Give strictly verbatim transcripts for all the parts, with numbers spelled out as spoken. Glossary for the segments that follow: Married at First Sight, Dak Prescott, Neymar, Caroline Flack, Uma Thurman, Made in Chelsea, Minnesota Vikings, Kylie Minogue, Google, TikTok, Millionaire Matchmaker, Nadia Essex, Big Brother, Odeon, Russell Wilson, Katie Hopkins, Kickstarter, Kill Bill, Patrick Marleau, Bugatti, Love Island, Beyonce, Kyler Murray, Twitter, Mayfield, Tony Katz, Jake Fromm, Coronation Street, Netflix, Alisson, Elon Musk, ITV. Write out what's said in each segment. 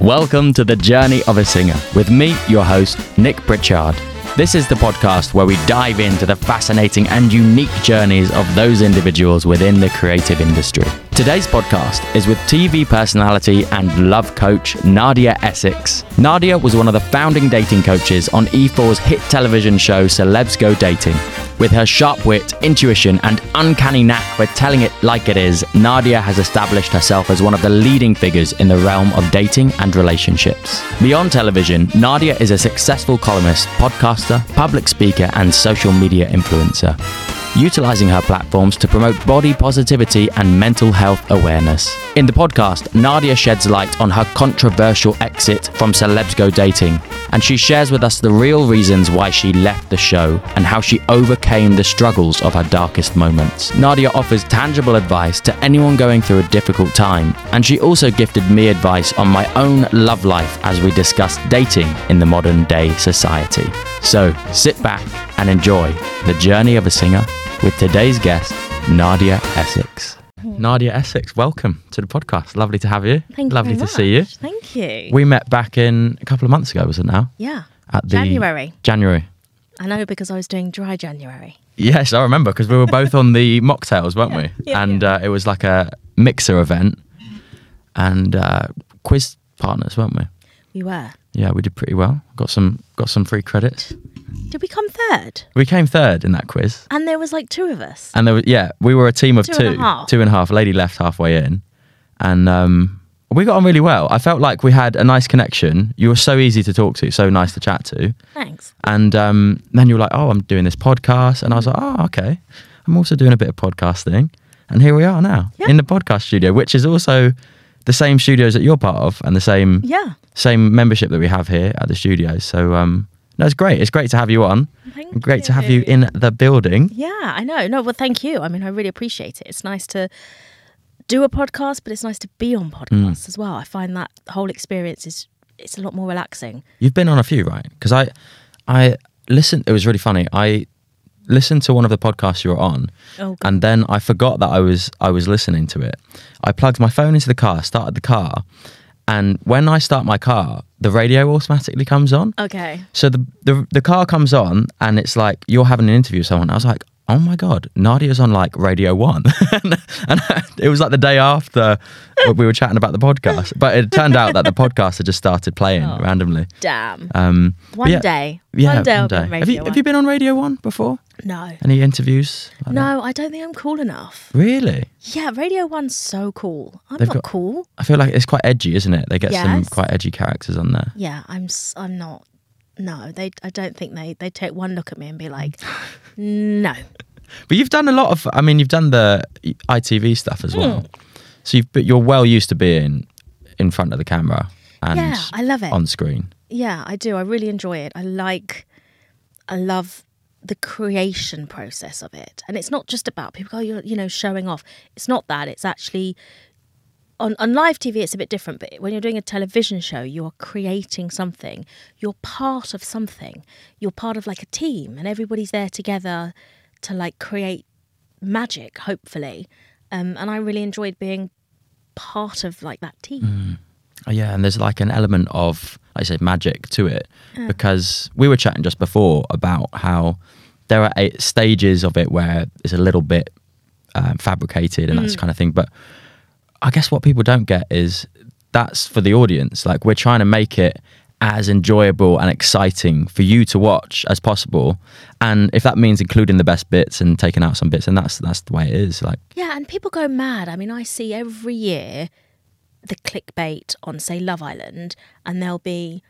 Welcome to The Journey of a Singer with me, your host, Nick Pritchard. This is the podcast where we dive into the fascinating and unique journeys of those individuals within the creative industry. Today's podcast is with T V personality and love coach Nadia Essex. Nadia was one of the founding dating coaches on E four's hit television show Celebs Go Dating. With her sharp wit, intuition, and uncanny knack for telling it like it is, Nadia has established herself as one of the leading figures in the realm of dating and relationships. Beyond television, Nadia is a successful columnist, podcaster, public speaker, and social media influencer, utilizing her platforms to promote body positivity and mental health awareness. In the podcast, Nadia sheds light on her controversial exit from Celebs Go Dating, and she shares with us the real reasons why she left the show and how she overcame the struggles of her darkest moments. Nadia offers tangible advice to anyone going through a difficult time, and she also gifted me advice on my own love life as we discussed dating in the modern day society. So sit back and enjoy The Journey of a Singer with today's guest, Nadia Essex. Nadia Essex, welcome to the podcast. Lovely to have you. Thank you. Lovely to see you. Thank you. We met back in a couple of months ago, was it now? Yeah. At the January. January. I know, because I was doing dry January. Yes, I remember, because we were both on the mocktails, weren't yeah. we? Yeah, and yeah. Uh, it was like a mixer event and uh, quiz partners, weren't we? We were. Yeah, we did pretty well. Got some got some free credits. Did we come third? We came third in that quiz. And there was like two of us. And there was, yeah, we were a team of two. Two and a half. Two and a half. Lady left halfway in. And um, we got on really well. I felt like we had a nice connection. You were so easy to talk to, so nice to chat to. Thanks. And um, then you were like, oh, I'm doing this podcast. And I was like, oh, okay. I'm also doing a bit of podcasting. And here we are now yeah. in the podcast studio, which is also the same studios that you're part of and the same yeah. same membership that we have here at the studio. So, um... no, it's great. It's great to have you on. Thank great you. to have you in the building. Yeah, I know. No, well, thank you. I mean, I really appreciate it. It's nice to do a podcast, but it's nice to be on podcasts mm. as well. I find that the whole experience is it's a lot more relaxing. You've been on a few, right? Because I, I listened. It was really funny. I listened to one of the podcasts you were on, oh, and then I forgot that I was I was listening to it. I plugged my phone into the car, started the car. And when I start my car, the radio automatically comes on. Okay. So the, the the car comes on and it's like, you're having an interview with someone. I was like, oh my God, Nadia's on like Radio One. and I, it was like the day after we were chatting about the podcast. But it turned out that the podcast had just started playing oh, randomly. Damn. Um, one yeah, day. Yeah, one day I'll be on Radio have you, One. Have you been on Radio One before? No. Any interviews? Like no, that? I don't think I'm cool enough. Really? Yeah, Radio One's so cool. I'm They've not got, cool. I feel like it's quite edgy, isn't it? They get yes. some quite edgy characters on there. Yeah, I'm I'm not. No, they. I don't think they they take one look at me and be like, no. But you've done a lot of, I mean, you've done the I T V stuff as mm. well. So you've, you're well used to being in front of the camera and yeah, I love it. On screen. Yeah, I do. I really enjoy it. I like, I love the creation process of it. And it's not just about people go, oh, you're, you know, showing off. It's not that. It's actually, on, on live T V, it's a bit different. But when you're doing a television show, you're creating something. You're part of something. You're part of like a team and everybody's there together to like create magic, hopefully. Um, and I really enjoyed being part of like that team. Mm. Oh, yeah, and there's like an element of, like I said, magic to it yeah. because we were chatting just before about how there are eight stages of it where it's a little bit um, fabricated and mm. that kind of thing. But I guess what people don't get is that's for the audience. Like we're trying to make it as enjoyable and exciting for you to watch as possible, and if that means including the best bits and taking out some bits, and that's that's the way it is. Like yeah, and people go mad. I mean, I see every year the clickbait on, say, Love Island, and they'll be,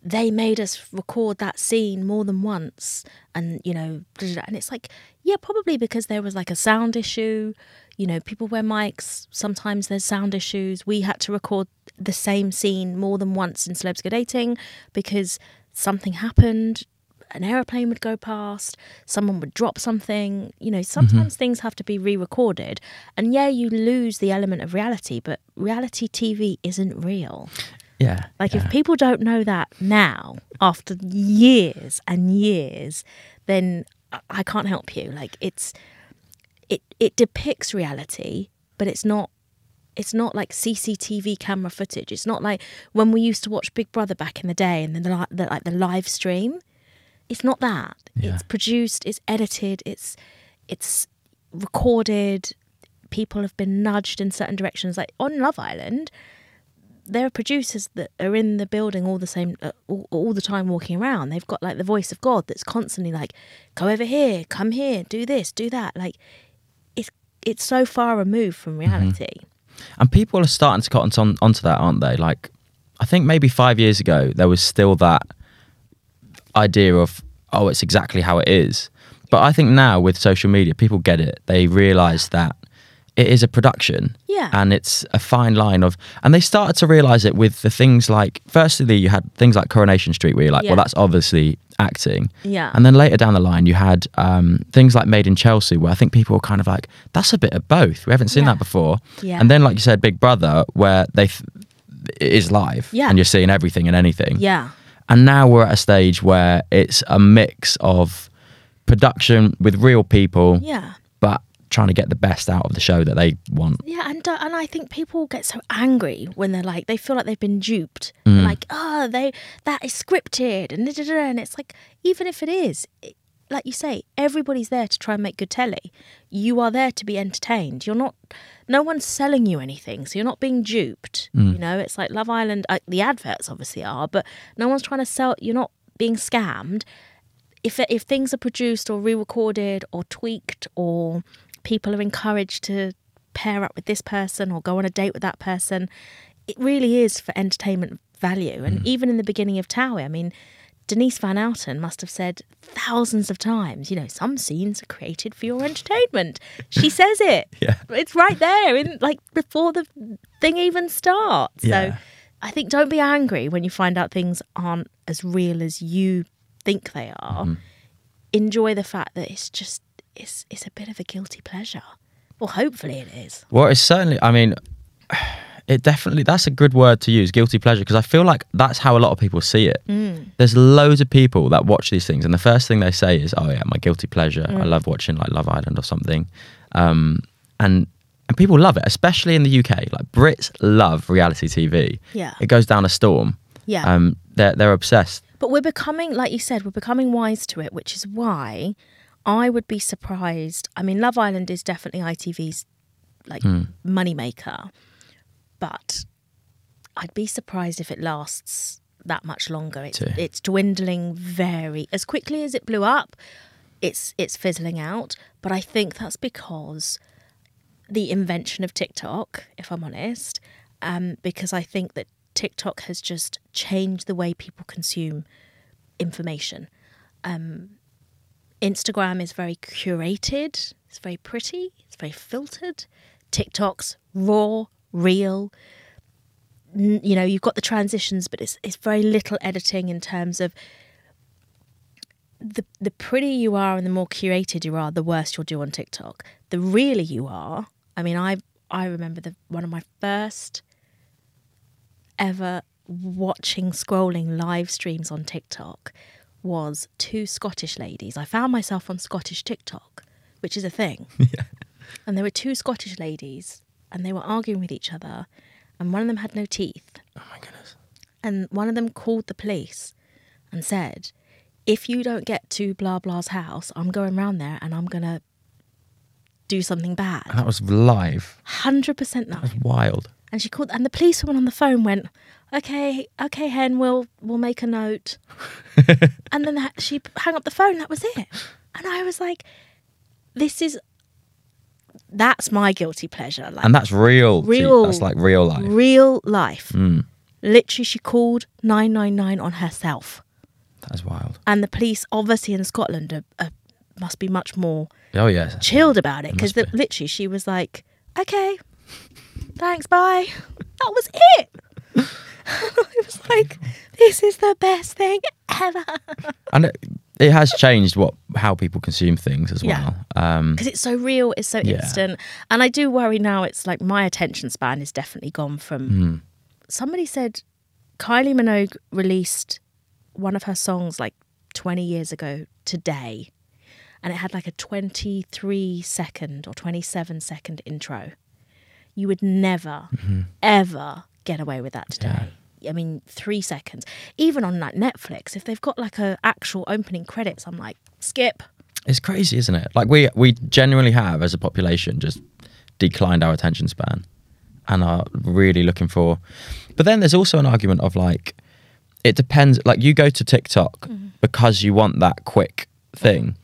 they made us record that scene more than once, and you know, and it's like, yeah, probably because there was like a sound issue. You know, people wear mics. Sometimes there's sound issues. We had to record the same scene more than once in Celebs Go Dating because something happened. An aeroplane would go past. Someone would drop something. You know, sometimes mm-hmm. things have to be re-recorded. And yeah, you lose the element of reality, but reality T V isn't real. Yeah. Like yeah. if people don't know that now, after years and years, then I can't help you. Like it's... It it depicts reality, but it's not it's not like C C T V camera footage. It's not like when we used to watch Big Brother back in the day and then the, the, like the live stream. It's not that. Yeah. It's produced, it's edited, it's it's recorded. People have been nudged in certain directions. Like on Love Island, there are producers that are in the building all the same, uh, all, all the time walking around. They've got like the voice of God that's constantly like, go over here, come here, do this, do that. Like it's it's so far removed from reality. Mm-hmm. And people are starting to cotton on, onto that, aren't they? Like, I think maybe five years ago, there was still that idea of, oh, it's exactly how it is. But I think now with social media, people get it. They realise that it is a production. Yeah. And it's a fine line of, and they started to realise it with the things like, firstly, you had things like Coronation Street where you're like, yeah. well, that's obviously acting. Yeah. And then later down the line, you had um, things like Made in Chelsea, where I think people were kind of like, that's a bit of both. We haven't seen yeah. that before. Yeah. And then, like you said, Big Brother, where they th- it is live yeah. and you're seeing everything and anything. Yeah. And now we're at a stage where it's a mix of production with real people, yeah. but trying to get the best out of the show that they want. Yeah, and uh, and I think people get so angry when they're like, they feel like they've been duped. Mm. Like, oh, they that is scripted, and da, da, da, and it's like, even if it is, it, like you say, everybody's there to try and make good telly. You are there to be entertained. You're not, no one's selling you anything, so you're not being duped. Mm. You know, it's like Love Island, uh, the adverts obviously are, but no one's trying to sell, you're not being scammed. If if things are produced or re-recorded or tweaked, or people are encouraged to pair up with this person or go on a date with that person, it really is for entertainment value. And mm. even in the beginning of TOWIE, I mean, Denise Van Outen must have said thousands of times, you know, some scenes are created for your entertainment. She says it. Yeah. It's right there, in, like, before the thing even starts. Yeah. So I think don't be angry when you find out things aren't as real as you think they are. Mm. Enjoy the fact that it's just, it's it's a bit of a guilty pleasure. Well, hopefully it is. Well, it's certainly, I mean, it definitely, that's a good word to use, guilty pleasure, because I feel like that's how a lot of people see it. Mm. There's loads of people that watch these things and the first thing they say is, oh yeah, my guilty pleasure. Mm. I love watching like Love Island or something. Um, and and people love it, especially in the U K. Like Brits love reality T V. Yeah. It goes down a storm. Yeah. Um, they're, they're obsessed. But we're becoming, like you said, we're becoming wise to it, which is why I would be surprised. I mean, Love Island is definitely I T V's like mm. moneymaker, but I'd be surprised if it lasts that much longer. It's, it's dwindling very as quickly as it blew up. It's it's fizzling out, but I think that's because the invention of TikTok, if I'm honest, um, because I think that TikTok has just changed the way people consume information. Um, Instagram is very curated, it's very pretty, it's very filtered. TikTok's raw, real. N- you know, you've got the transitions, but it's it's very little editing in terms of the the prettier you are and the more curated you are, the worse you'll do on TikTok. The realer you are, I mean, I I remember the one of my first ever watching, scrolling live streams on TikTok was two Scottish ladies. I found myself on Scottish TikTok, which is a thing. Yeah. And there were two Scottish ladies and they were arguing with each other and one of them had no teeth. Oh my goodness. And one of them called the police and said, if you don't get to blah blah's house, I'm going round there and I'm going to do something bad. And that was live. one hundred percent live. That was wild. And she called, and the policewoman on the phone went, okay, okay, Hen, we'll we'll make a note. And then that, she hung up the phone. That was it. And I was like, this is, that's my guilty pleasure. Like, and that's real. Real. That's like real life. Real life. Mm. Literally, she called nine nine nine on herself. That is wild. And the police, obviously in Scotland, are, are, must be much more oh, yes, chilled about it. Because literally, she was like, okay, thanks, bye. That was it. It was like, this is the best thing ever. And it, it has changed what how people consume things as well. Yeah. Um, because it's so real, it's so yeah. instant. And I do worry now, it's like my attention span is definitely gone from... Mm. Somebody said Kylie Minogue released one of her songs like twenty years ago today. And it had like a twenty-three second or twenty-seven second intro. You would never, mm-hmm. ever get away with that today. Yeah. I mean, three seconds. Even on like Netflix, if they've got like a actual opening credits, I'm like, skip. It's crazy, isn't it? Like we we generally have as a population just declined our attention span and are really looking for. But then there's also an argument of like, it depends. Like you go to TikTok mm-hmm. because you want that quick thing,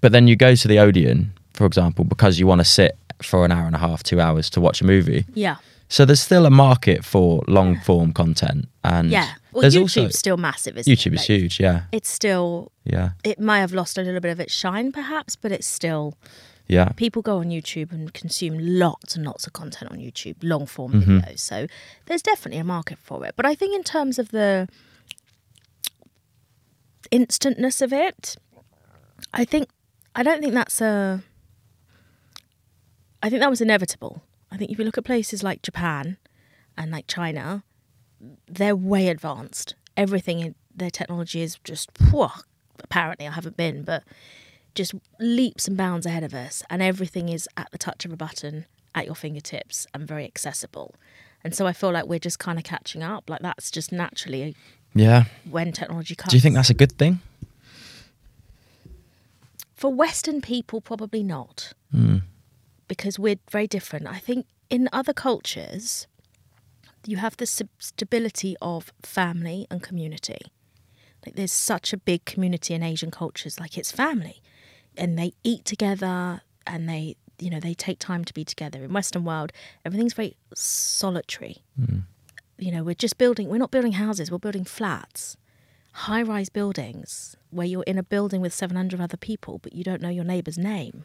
but then you go to the Odeon, for example, because you want to sit for an hour and a half, two hours to watch a movie. Yeah. So there's still a market for long form content, and yeah, well, there's YouTube's also still massive. Isn't YouTube it? Is huge, yeah. It's still yeah. It may have lost a little bit of its shine, perhaps, but it's still yeah. People go on YouTube and consume lots and lots of content on YouTube, long form mm-hmm. videos. So there's definitely a market for it. But I think in terms of the instantness of it, I think I don't think that's a. I think that was inevitable. I think if you look at places like Japan and like China, they're way advanced. Everything in their technology is just, whew, apparently I haven't been, but just leaps and bounds ahead of us. And everything is at the touch of a button, at your fingertips, and very accessible. And so I feel like we're just kind of catching up. Like that's just naturally yeah. when technology comes. Do you think that's a good thing? For Western people, probably not. Mm. Because we're very different. I think in other cultures, you have the stability of family and community. Like there's such a big community in Asian cultures, like it's family. And they eat together and they, you know, they take time to be together. In Western world, everything's very solitary. Mm. You know, we're just building, we're not building houses, we're building flats. High-rise buildings where you're in a building with seven hundred other people, but you don't know your neighbour's name.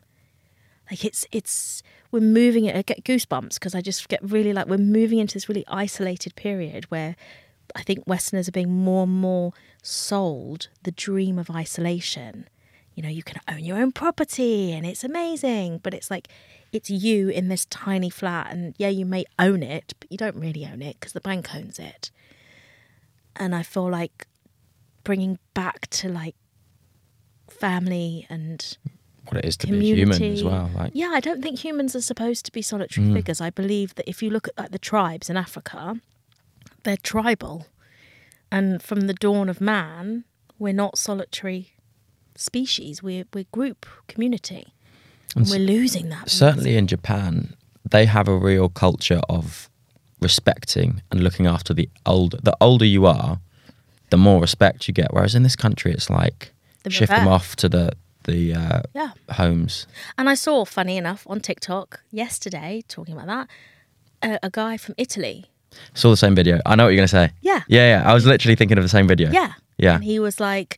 Like it's, it's, we're moving it, I get goosebumps because I just get really like, we're moving into this really isolated period where I think Westerners are being more and more sold the dream of isolation. You know, you can own your own property and it's amazing, but it's like, it's you in this tiny flat and yeah, you may own it, but you don't really own it because the bank owns it. And I feel like bringing back to like family and... What it is to community. Be human as well. Like. Yeah, I don't think humans are supposed to be solitary mm. figures. I believe that if you look at like the tribes in Africa, they're tribal. And from the dawn of man, we're not solitary species. We're, we're group, community. And, and we're losing that. Certainly in Japan, they have a real culture of respecting and looking after the older. The older you are, the more respect you get. Whereas in this country, it's like the shift reverse. Them off to the... the uh, yeah. homes. And I saw, funny enough, on TikTok yesterday, talking about that, a, a guy from Italy. Saw the same video. I know what you're going to say. Yeah. Yeah, yeah. I was literally thinking of the same video. Yeah. Yeah. And he was like,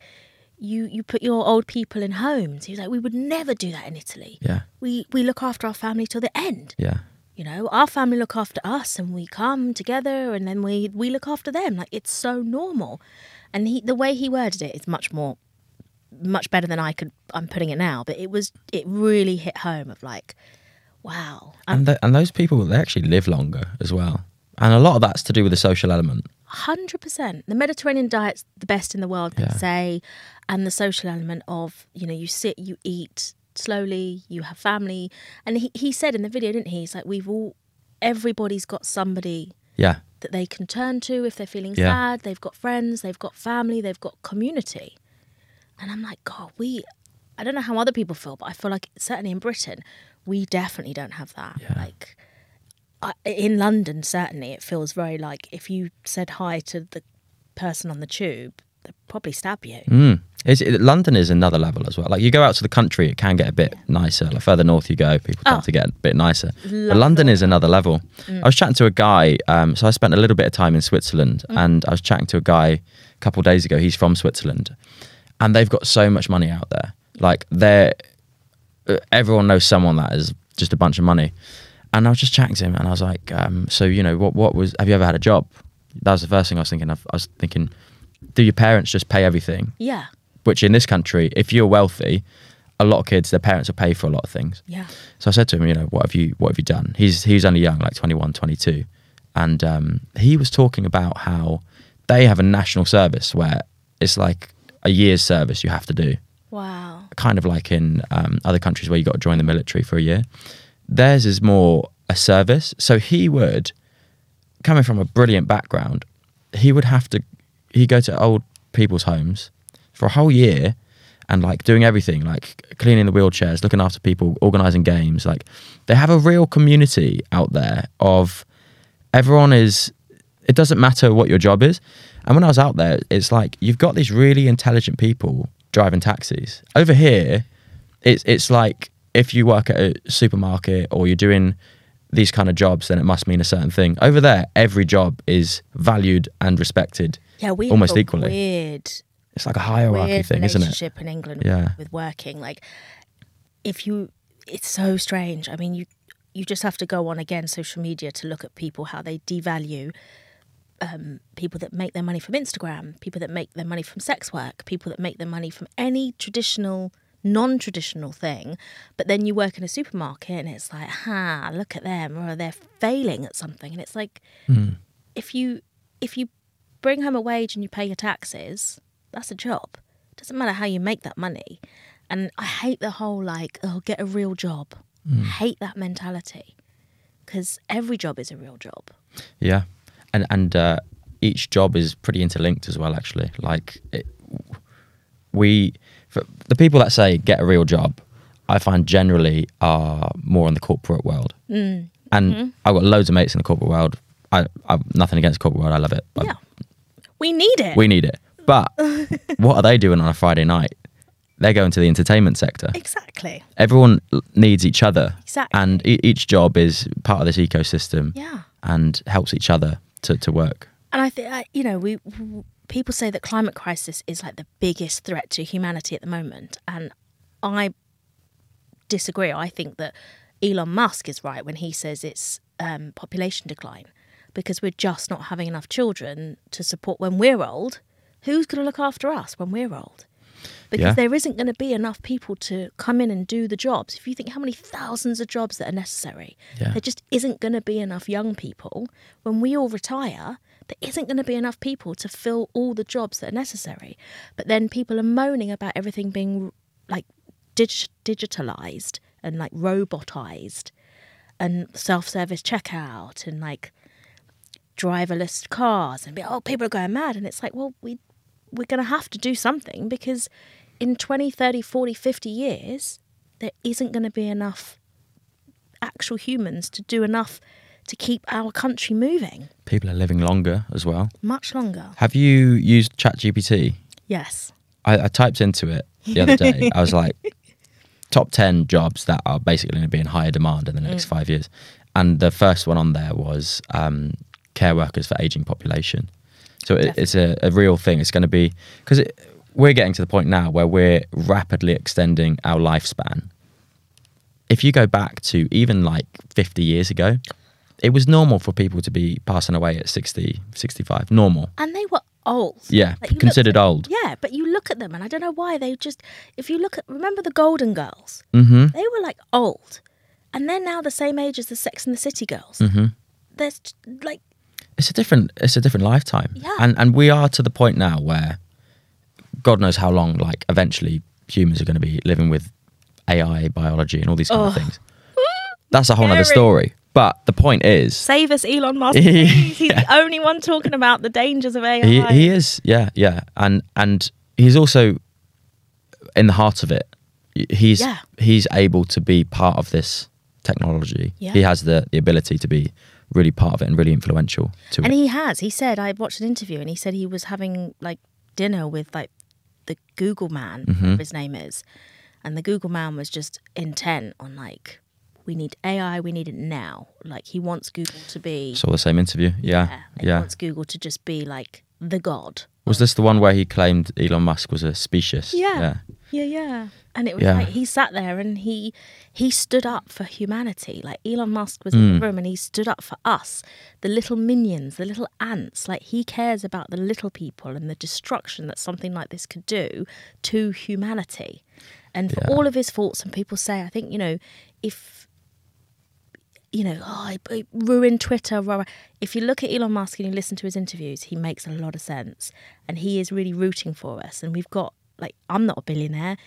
you you put your old people in homes. He was like, we would never do that in Italy. Yeah. We, we look after our family till the end. Yeah. You know, our family look after us and we come together and then we, we look after them. Like, it's so normal. And he, the way he worded it is much more... much better than I could I'm putting it now, but it was it really hit home of like, wow. Um, and the, and those people, they actually live longer as well, and a lot of that's to do with the social element. One hundred percent. The Mediterranean diet's the best in the world, I'd yeah. say, and the social element of, you know, you sit, you eat slowly, you have family. And he, he said in the video, didn't he, he's like, we've all everybody's got somebody yeah that they can turn to if they're feeling yeah. sad. They've got friends, they've got family, they've got community. And I'm like, God, we, I don't know how other people feel, but I feel like certainly in Britain, we definitely don't have that. Yeah. Like I, in London, certainly it feels very like if you said hi to the person on the tube, they'd probably stab you. Mm. It's, it, London is another level as well. Like you go out to the country, it can get a bit yeah. nicer. Like further north you go, people tend oh. to get a bit nicer. London. But London is another level. Mm. I was chatting to a guy, um, so I spent a little bit of time in Switzerland mm. and I was chatting to a guy a couple of days ago. He's from Switzerland. And they've got so much money out there. Like, they're, everyone knows someone that is just a bunch of money. And I was just chatting to him and I was like, um, so, you know, what what was, have you ever had a job? That was the first thing I was thinking of. I was thinking, do your parents just pay everything? Yeah. Which in this country, if you're wealthy, a lot of kids, their parents will pay for a lot of things. Yeah. So I said to him, you know, what have you, what have you done? He's, he's only young, like twenty-one, twenty-two. And um, he was talking about how they have a national service where it's like, a year's service you have to do. Wow. Kind of like in um, other countries where you got to join the military for a year. Theirs is more a service. So he would, coming from a brilliant background, he would have to, he'd go to old people's homes for a whole year and like doing everything, like cleaning the wheelchairs, looking after people, organising games. Like they have a real community out there of everyone is, it doesn't matter what your job is. And when I was out there, it's like, you've got these really intelligent people driving taxis. Over here, it's it's like if you work at a supermarket or you're doing these kind of jobs, then it must mean a certain thing. Over there, every job is valued and respected. Yeah, we almost have a equally. Weird. It's like a hierarchy weird thing, isn't it? Relationship in England yeah. with working, like if you, it's so strange. I mean, you you just have to go on again social media to look at people how they devalue. Um, people that make their money from Instagram, people that make their money from sex work, people that make their money from any traditional, non-traditional thing. But then you work in a supermarket and it's like, ha, look at them, or they're failing at something. And it's like, mm. if you if you bring home a wage and you pay your taxes, that's a job. It doesn't matter how you make that money. And I hate the whole like, oh, get a real job. Mm. I hate that mentality because every job is a real job. Yeah. And and uh, each job is pretty interlinked as well, actually. Like, it, we, for the people that say get a real job, I find generally are more in the corporate world. Mm. And mm-hmm. I've got loads of mates in the corporate world. I, I've nothing against the corporate world. I love it. But yeah. We need it. We need it. But what are they doing on a Friday night? They're going to the entertainment sector. Exactly. Everyone needs each other. Exactly. And e- each job is part of this ecosystem. Yeah. And helps each other. To, to work. And I think, uh, you know, we, we people say that climate crisis is like the biggest threat to humanity at the moment. And I disagree. I think that Elon Musk is right when he says it's um, population decline because we're just not having enough children to support when we're old. Who's going to look after us when we're old? Because yeah. there isn't going to be enough people to come in and do the jobs. If you think how many thousands of jobs that are necessary, yeah. there just isn't going to be enough young people. When we all retire, there isn't going to be enough people to fill all the jobs that are necessary. But then people are moaning about everything being like dig- digitalized and like robotized and self-service checkout and like driverless cars and be, oh, people are going mad. And it's like, well, we we're going to have to do something because in twenty, thirty, forty, fifty years, there isn't going to be enough actual humans to do enough to keep our country moving. People are living longer as well. Much longer. Have you used ChatGPT? Yes. I, I typed into it the other day. I was like, top ten jobs that are basically going to be in higher demand in the next mm. five years. And the first one on there was um, care workers for ageing population. So it, it's a, a real thing. It's going to be... Because we're getting to the point now where we're rapidly extending our lifespan. If you go back to even like fifty years ago, it was normal for people to be passing away at sixty, sixty-five. Normal. And they were old. Yeah, like considered at, old. Yeah, but you look at them and I don't know why they just... If you look at... Remember the Golden Girls? Mm-hmm. They were like old. And they're now the same age as the Sex and the City girls. Mm-hmm. They're like... It's a different, it's a different lifetime, yeah. and and we are to the point now where, God knows how long. Like eventually, humans are going to be living with A I, biology, and all these kind oh. of things. That's a whole Scary. Other story. But the point is, save us, Elon Musk. He's yeah. the only one talking about the dangers of A I. He, he is, yeah, yeah, and and he's also in the heart of it. He's yeah. he's able to be part of this technology. Yeah. He has the, the ability to be. Really part of it and really influential to and it. And he has. He said, I watched an interview and he said he was having like dinner with like the Google man, mm-hmm. whatever his name is. And the Google man was just intent on like, we need A I, we need it now. Like he wants Google to be... Saw the same interview, yeah. Yeah, yeah. He wants Google to just be like the god. Was this the one where he claimed Elon Musk was a specious? Yeah, yeah, yeah. yeah. And it was yeah. like he sat there and he he stood up for humanity. Like Elon Musk was mm. in the room and he stood up for us, the little minions, the little ants. Like he cares about the little people and the destruction that something like this could do to humanity. And for yeah. all of his faults, and people say, I think, you know, if... you know, oh, it ruined Twitter. Rah, rah. If you look at Elon Musk and you listen to his interviews, he makes a lot of sense. And he is really rooting for us. And we've got, like, I'm not a billionaire.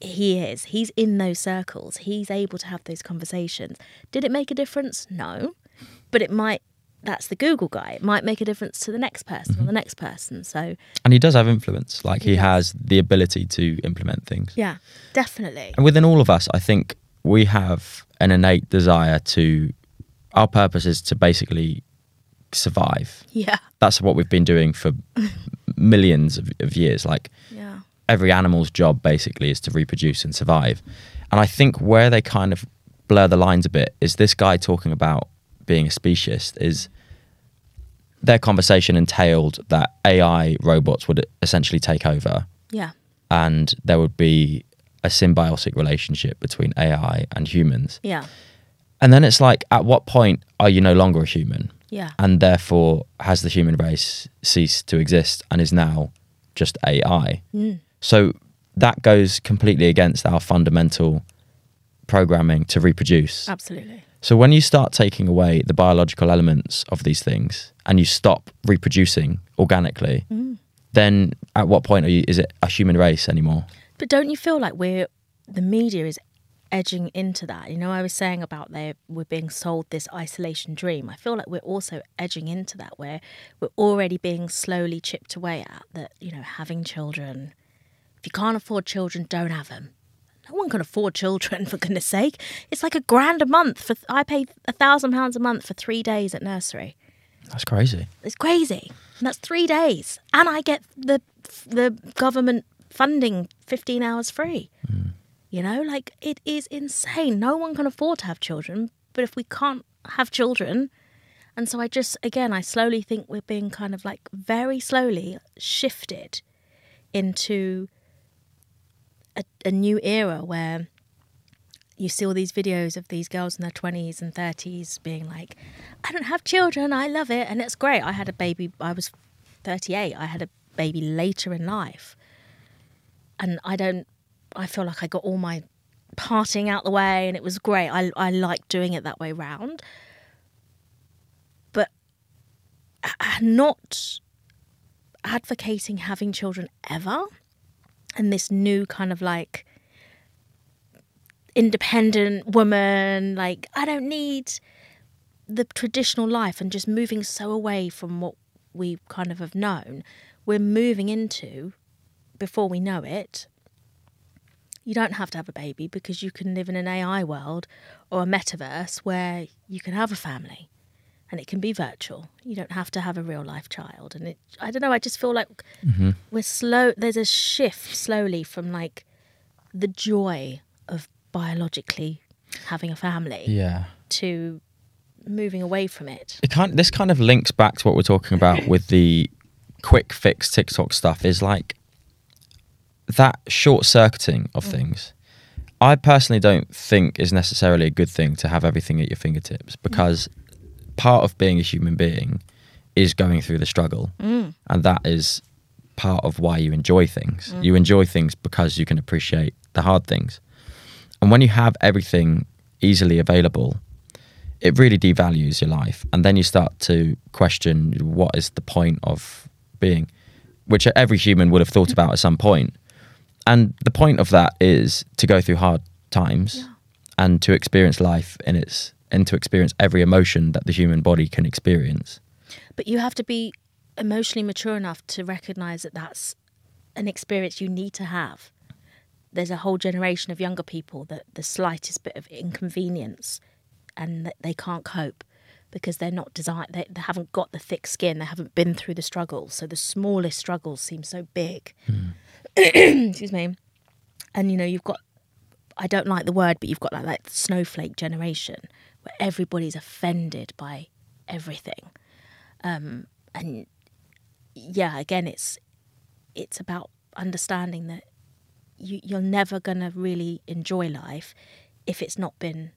he is. He's in those circles. He's able to have those conversations. Did it make a difference? No. But it might, that's the Google guy. It might make a difference to the next person mm-hmm. or the next person. So, and he does have influence. Like he, he has the ability to implement things. Yeah, definitely. And within all of us, I think we have an innate desire to, our purpose is to basically survive. Yeah. That's what we've been doing for millions of, of years. Like, yeah. Every animal's job basically is to reproduce and survive. And I think where they kind of blur the lines a bit is this guy talking about being a speciesist is their conversation entailed that A I robots would essentially take over. Yeah. And there would be a symbiotic relationship between A I and humans. Yeah. And then it's like, at what point are you no longer a human? Yeah. And therefore, has the human race ceased to exist and is now just A I? Mm. So that goes completely against our fundamental programming to reproduce. Absolutely. So when you start taking away the biological elements of these things and you stop reproducing organically, mm. then at what point are you, is it a human race anymore? But don't you feel like we're, the media is edging into that? You know, I was saying about they we're being sold this isolation dream. I feel like we're also edging into that, where we're already being slowly chipped away at that, you know, having children. If you can't afford children, don't have them. No one can afford children, for goodness sake. It's like a grand a month. For I pay a thousand pounds a month for three days at nursery. That's crazy. It's crazy. And that's three days. And I get the the government funding fifteen hours free. Mm. You know, like, it is insane. No one can afford to have children. But if we can't have children... And so I just, again, I slowly think we're being kind of like very slowly shifted into... A, a new era where you see all these videos of these girls in their twenties and thirties being like, I don't have children, I love it, and it's great. I had a baby, I was thirty-eight, I had a baby later in life, and I don't I feel like I got all my partying out the way and it was great. I, I like doing it that way round, but not advocating having children ever. And this new kind of like independent woman, like, I don't need the traditional life, and just moving so away from what we kind of have known. We're moving into, before we know it, you don't have to have a baby because you can live in an A I world or a metaverse where you can have a family and it can be virtual. You don't have to have a real life child. And it, I don't know, I just feel like mm-hmm. we're slow. There's a shift slowly from like the joy of biologically having a family yeah. to moving away from it. It kind, this kind of links back to what we're talking about with the quick fix TikTok stuff, is like that short circuiting of mm. things. I personally don't think is necessarily a good thing to have everything at your fingertips, because mm. part of being a human being is going through the struggle. Mm. And that is part of why you enjoy things. Mm. You enjoy things because you can appreciate the hard things. And when you have everything easily available, it really devalues your life. And then you start to question, what is the point of being, which every human would have thought about at some point. And the point of that is to go through hard times yeah. and to experience life in its and to experience every emotion that the human body can experience. But you have to be emotionally mature enough to recognise that that's an experience you need to have. There's a whole generation of younger people that the slightest bit of inconvenience and that they can't cope because they're not designed, they, they haven't got the thick skin, they haven't been through the struggles, so the smallest struggles seem so big. Mm. Excuse me. And, you know, you've got, I don't like the word, but you've got like that snowflake generation, where everybody's offended by everything. Um, and yeah, again, it's it's about understanding that you, you're never going to really enjoy life if it's not been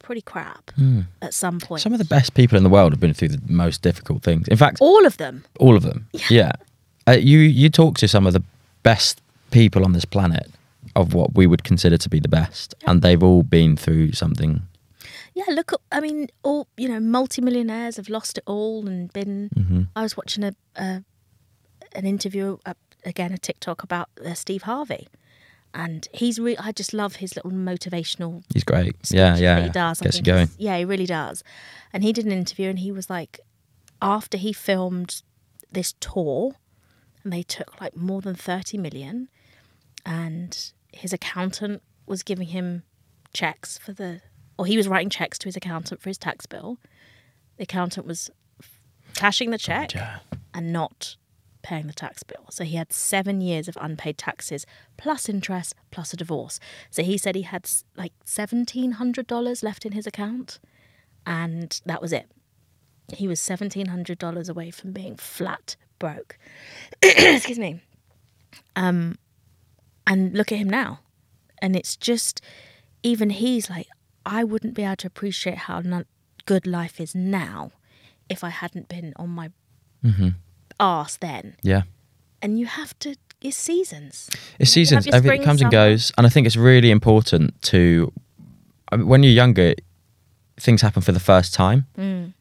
pretty crap mm. at some point. Some of the best people in the world have been through the most difficult things. In fact... All of them. All of them, yeah. yeah. Uh, you, you talk to some of the best people on this planet of what we would consider to be the best, yeah. and they've all been through something... Yeah, look, I mean, all, you know, multimillionaires have lost it all and been... Mm-hmm. I was watching a, a an interview, uh, again, a TikTok about uh, Steve Harvey. And he's re- I just love his little motivational. He's great. Yeah, yeah. He does. Gets you going. Yeah, he really does. And he did an interview, and he was like, after he filmed this tour, and they took like more than thirty million, and his accountant was giving him checks for the, or he was writing checks to his accountant for his tax bill. The accountant was cashing the check and not paying the tax bill. So he had seven years of unpaid taxes, plus interest, plus a divorce. So he said he had like seventeen hundred dollars left in his account, and that was it. He was seventeen hundred dollars away from being flat broke. Excuse me. Um, and look at him now. And it's just, even he's like, I wouldn't be able to appreciate how not good life is now if I hadn't been on my mm-hmm. ass then. Yeah. And you have to, it's seasons. It's you seasons. Everything comes summer. and goes. And I think it's really important to, I mean, when you're younger, things happen for the first time. Mm.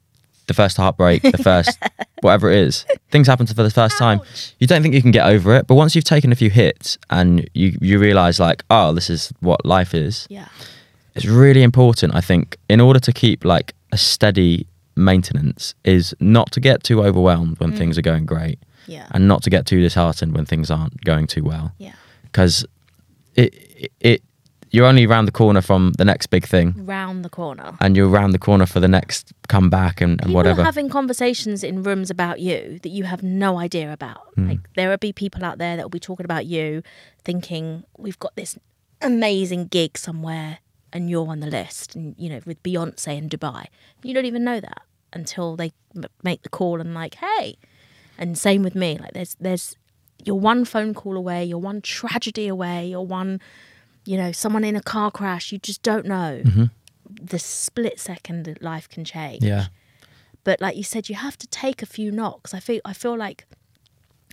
The first heartbreak, the first whatever it is. Things happen for the first Ouch. time. You don't think you can get over it. But once you've taken a few hits and you, you realise like, oh, this is what life is. Yeah. It's really important, I think, in order to keep like a steady maintenance, is not to get too overwhelmed when mm. things are going great. Yeah. And not to get too disheartened when things aren't going too well. Yeah. Because it, it, it you're only around the corner from the next big thing. Round the corner. And you're around the corner for the next comeback and, and whatever. People are having conversations in rooms about you that you have no idea about. Mm. Like, there will be people out there that will be talking about you, thinking, we've got this amazing gig somewhere and you're on the list, and you know, with Beyonce in Dubai. You don't even know that until they m- make the call and like, hey. And same with me. Like, there's, there's, you're one phone call away, you're one tragedy away, you're one... You know, someone in a car crash, you just don't know. Mm-hmm. The split second that life can change. Yeah. But like you said, you have to take a few knocks. I feel I feel like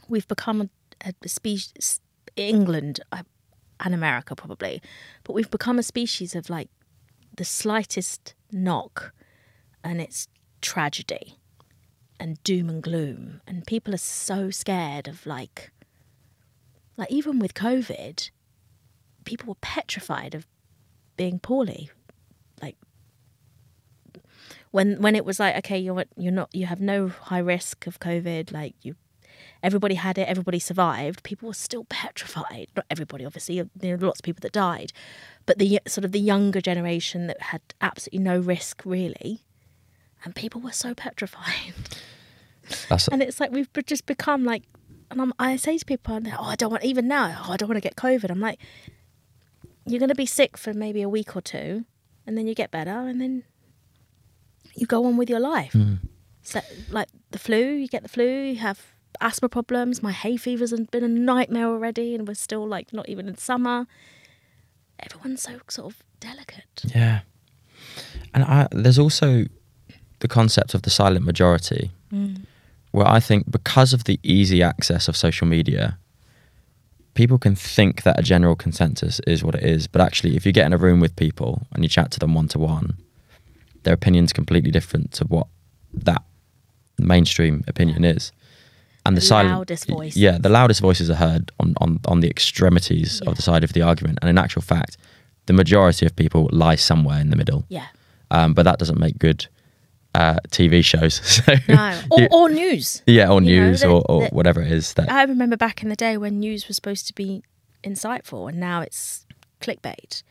we've become a, a species, England and America probably, but we've become a species of like the slightest knock and it's tragedy and doom and gloom. And people are so scared of like, like even with COVID, people were petrified of being poorly. Like when when it was like, okay, you're you're not you have no high risk of COVID. Like you, everybody had it, everybody survived. People were still petrified. Not everybody, obviously. There were lots of people that died, but the sort of the younger generation that had absolutely no risk really, and people were so petrified. That's and it's like we've just become like, and I'm, I say to people, I'm like, oh, I don't want even now. Oh, I don't want to get COVID. I'm like, you're going to be sick for maybe a week or two, and then you get better, and then you go on with your life. Mm. So, like the flu, you get the flu, you have asthma problems. My hay fever's been a nightmare already, and we're still like not even in summer. Everyone's so sort of delicate. Yeah. And I, there's also the concept of the silent majority, mm. where I think because of the easy access of social media, people can think that a general consensus is what it is, but actually if you get in a room with people and you chat to them one-to-one, their opinion's completely different to what that mainstream opinion yeah. is. And the, the silent, loudest voices. Yeah, the loudest voices are heard on, on, on the extremities yeah. of the side of the argument. And in actual fact, the majority of people lie somewhere in the middle. Yeah. Um, but that doesn't make good uh, T V shows. So no. or, you, or news. Yeah, or you news know, that, or, or that, whatever it is. That I remember back in the day when news was supposed to be insightful, and now it's clickbait.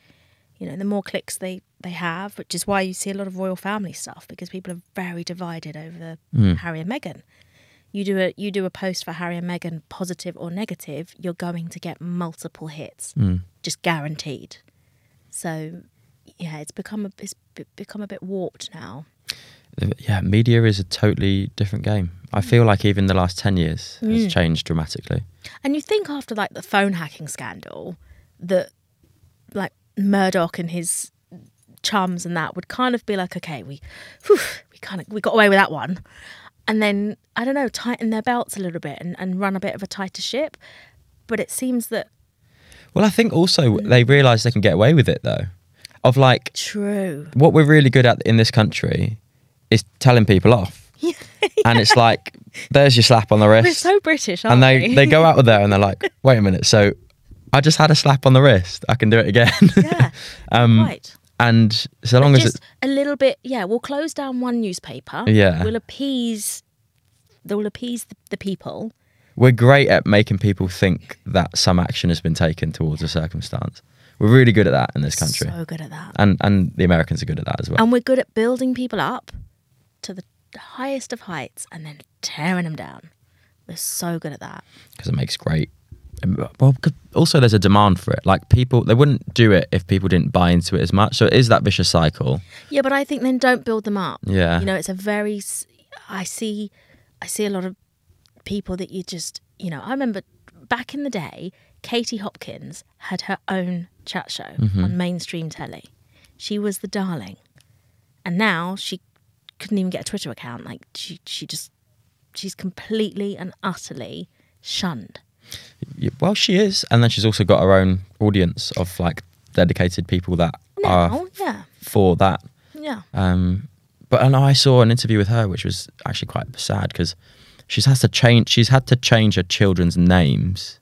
You know, the more clicks they, they have, which is why you see a lot of royal family stuff, because people are very divided over mm. Harry and Meghan. You do a you do a post for Harry and Meghan, positive or negative, you're going to get multiple hits, mm. just guaranteed. So yeah, it's become a it's become a bit warped now. Yeah, media is a totally different game. I feel like even the last ten years has mm. changed dramatically. And you think after like the phone hacking scandal that like Murdoch and his chums and that would kind of be like, okay, we whew, we kind of we got away with that one, and then I don't know, tighten their belts a little bit and, and run a bit of a tighter ship. But it seems that well, I think also they realise they can get away with it though. Of like true, what we're really good at in this country is telling people off. Yeah. And it's like, there's your slap on the wrist. We're so British, aren't we? And they, they go out of there and they're like, wait a minute, so I just had a slap on the wrist. I can do it again. Yeah, um, right. And so long just as it's... a little bit, yeah, we'll close down one newspaper. Yeah. We'll appease, they'll appease the, the people. We're great at making people think that some action has been taken towards a circumstance. We're really good at that in this country. So good at that. And and the Americans are good at that as well. And we're good at building people up to the highest of heights and then tearing them down. We're so good at that. Because it makes great... Well, also there's a demand for it. Like people, they wouldn't do it if people didn't buy into it as much. So it is that vicious cycle. Yeah, but I think then don't build them up. Yeah. You know, it's a very... I see, I see a lot of people that you just... You know, I remember back in the day... Katie Hopkins had her own chat show mm-hmm. on mainstream telly. She was the darling. And now she couldn't even get a Twitter account. Like she, she just, she's completely and utterly shunned. Well, she is. And then she's also got her own audience of like dedicated people that now, are yeah. for that. Yeah. Um, but and I saw an interview with her, which was actually quite sad because she's has to change. She's had to change her children's names.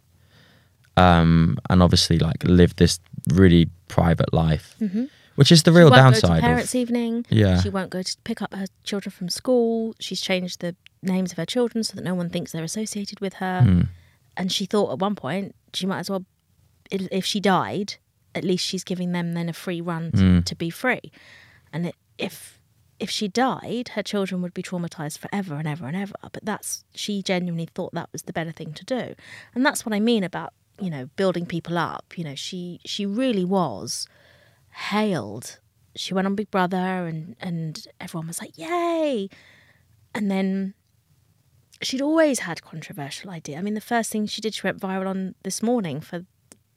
Um, and obviously like live this really private life, mm-hmm. which is the real downside. She won't go to parents' evening. Yeah. She won't go to pick up her children from school. She's changed the names of her children so that no one thinks they're associated with her. Mm. And she thought at one point she might as well, if she died, at least she's giving them then a free run to, mm. to be free. And it, if if she died, her children would be traumatized forever and ever and ever. But that's she genuinely thought that was the better thing to do. And that's what I mean about, you know, building people up. You know, she she really was hailed. She went on Big Brother and, and everyone was like, yay. And then she'd always had controversial ideas. I mean, the first thing she did, she went viral on This Morning for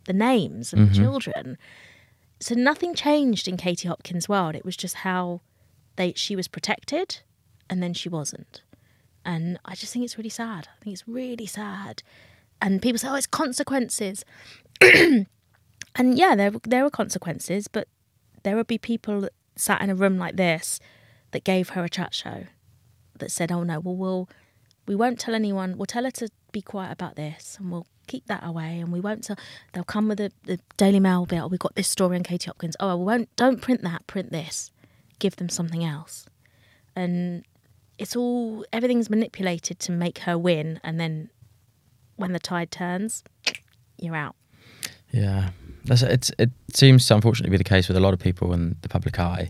the names of mm-hmm. the children. So nothing changed in Katie Hopkins' world. It was just how they she was protected and then she wasn't. And I just think it's really sad. I think it's really sad. And people say, oh, it's consequences. And yeah, there there are consequences, but there would be people that sat in a room like this that gave her a chat show that said, oh, no, well, we'll we won't tell anyone. We'll tell her to be quiet about this and we'll keep that away. And we won't tell. They'll come with the, the Daily Mail. Will be like, oh, we've got this story on Katie Hopkins. Oh, I won't. Don't print that. Print this. Give them something else. And it's all everything's manipulated to make her win and then... when the tide turns, you're out. Yeah. That's, it's, it seems to unfortunately be the case with a lot of people in the public eye.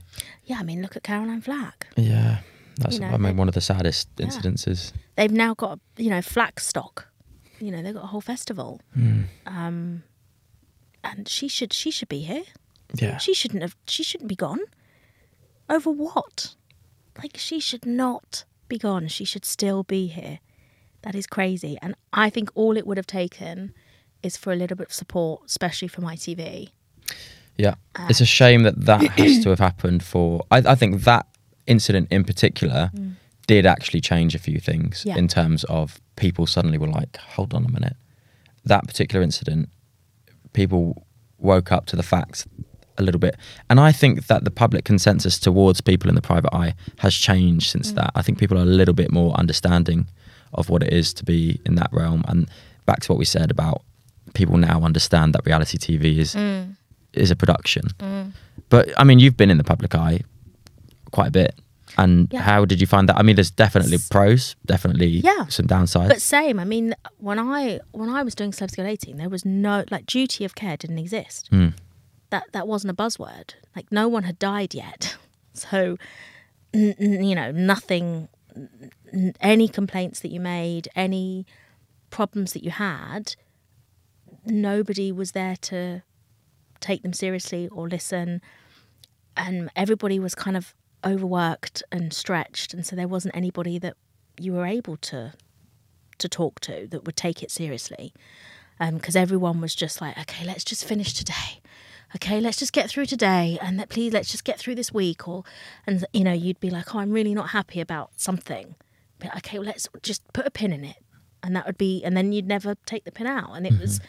Yeah, I mean, look at Caroline Flack. Yeah. That's, you know, I mean, one of the saddest yeah. incidences. They've now got, you know, Flack stock. You know, they've got a whole festival. Mm. Um, and she should she should be here. Yeah. She shouldn't have, she shouldn't be gone. Over what? Like, she should not be gone. She should still be here. That is crazy. And I think all it would have taken is for a little bit of support, especially from I T V. Yeah. Um, it's a shame that that has to have happened for... I, I think that incident in particular mm. did actually change a few things yeah. in terms of people suddenly were like, hold on a minute. That particular incident, people woke up to the facts a little bit. And I think that the public consensus towards people in the private eye has changed since mm. that. I think people are a little bit more understanding of what it is to be in that realm. And back to what we said about people now understand that reality T V is mm. is a production. Mm. But, I mean, you've been in the public eye quite a bit. And yeah. how did you find that? I mean, there's definitely pros, definitely yeah. some downsides. But same. I mean, when I when I was doing Celebs Go Dating, there was no... Like, duty of care didn't exist. Mm. That, that wasn't a buzzword. Like, no one had died yet. So, n- n- you know, nothing... any complaints that you made, any problems that you had, nobody was there to take them seriously or listen. And everybody was kind of overworked and stretched. And so there wasn't anybody that you were able to to talk to that would take it seriously. Because um, everyone was just like, okay, let's just finish today. Okay, let's just get through today, and that, please, let's just get through this week. Or, and you know, you'd be like, oh, I'm really not happy about something. But okay, well, let's just put a pin in it, and that would be, and then you'd never take the pin out. And it mm-hmm. was,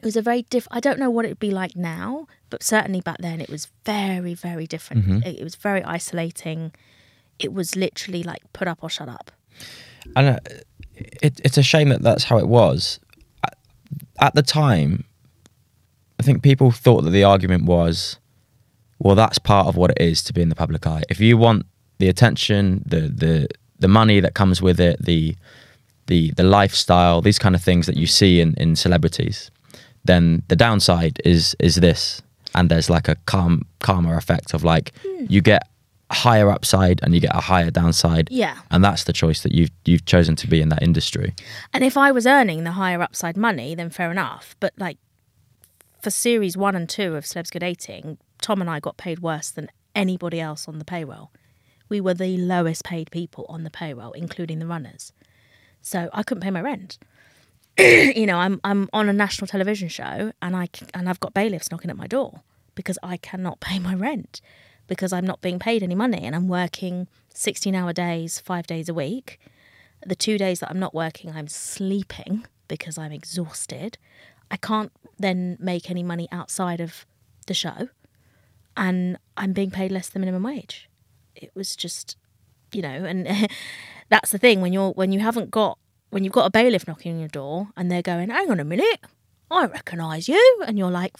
it was a very diff. I don't know what it'd be like now, but certainly back then it was very, very different. Mm-hmm. It, it was very isolating. It was literally like put up or shut up. And it, it's a shame that that's how it was. at the time, I think people thought that the argument was, well, that's part of what it is to be in the public eye. If you want the attention, the the the money that comes with it, the the the lifestyle, these kind of things that you see in, in celebrities, then the downside is is this. And there's like a calm calmer effect of like mm. you get a higher upside and you get a higher downside. Yeah. And that's the choice that you've you've chosen to be in that industry. And if I was earning the higher upside money, then fair enough. But like for series one and two of Celebs Go Dating, Tom and I got paid worse than anybody else on the payroll. We were the lowest paid people on the payroll, including the runners. So I couldn't pay my rent. You know, I'm I'm on a national television show and I and I've got bailiffs knocking at my door because I cannot pay my rent because I'm not being paid any money and I'm working sixteen-hour days, five days a week. The two days that I'm not working, I'm sleeping because I'm exhausted. I can't then make any money outside of the show and I'm being paid less than minimum wage. It was just, you know, and that's the thing when you're when you haven't got When you've got a bailiff knocking on your door and they're going, hang on a minute, I recognise you. And you're like,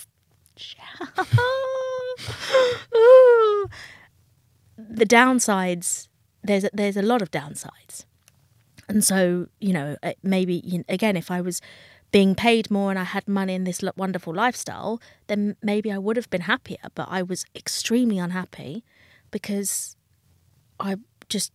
the downsides, there's a, there's a lot of downsides. And so, you know, maybe, you know, again, if I was being paid more and I had money in this wonderful lifestyle, then maybe I would have been happier. But I was extremely unhappy because I just,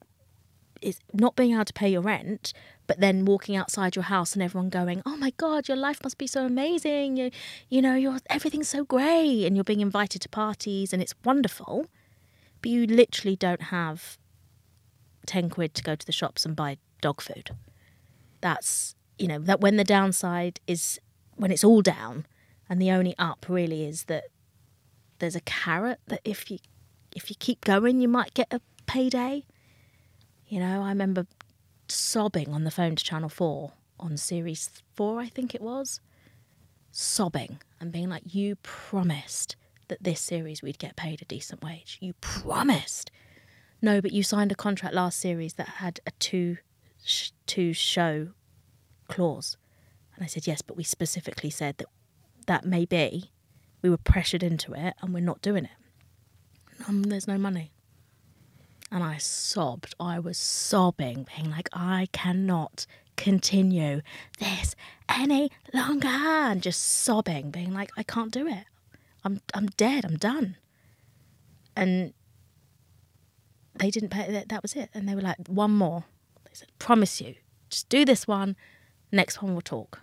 it's not being able to pay your rent, but then walking outside your house and everyone going, oh my God, your life must be so amazing. You, you know, you're, everything's so great and you're being invited to parties and it's wonderful. But you literally don't have ten quid to go to the shops and buy dog food. That's, you know, that when the downside is, when it's all down and the only up really is that there's a carrot that if you, if you keep going, you might get a payday. You know, I remember sobbing on the phone to Channel Four on series four, I think it was, sobbing and being like, you promised that this series we'd get paid a decent wage. You promised. No, but you signed a contract last series that had a two, sh- two show clause. And I said, yes, but we specifically said that that may be, we were pressured into it and we're not doing it. Um, there's no money. And I sobbed. I was sobbing, being like, I cannot continue this any longer. And just sobbing, being like, I can't do it. I'm I'm dead. I'm done. And they didn't pay. That, that was it. And they were like, one more. They said, promise you, just do this one. Next one we'll talk.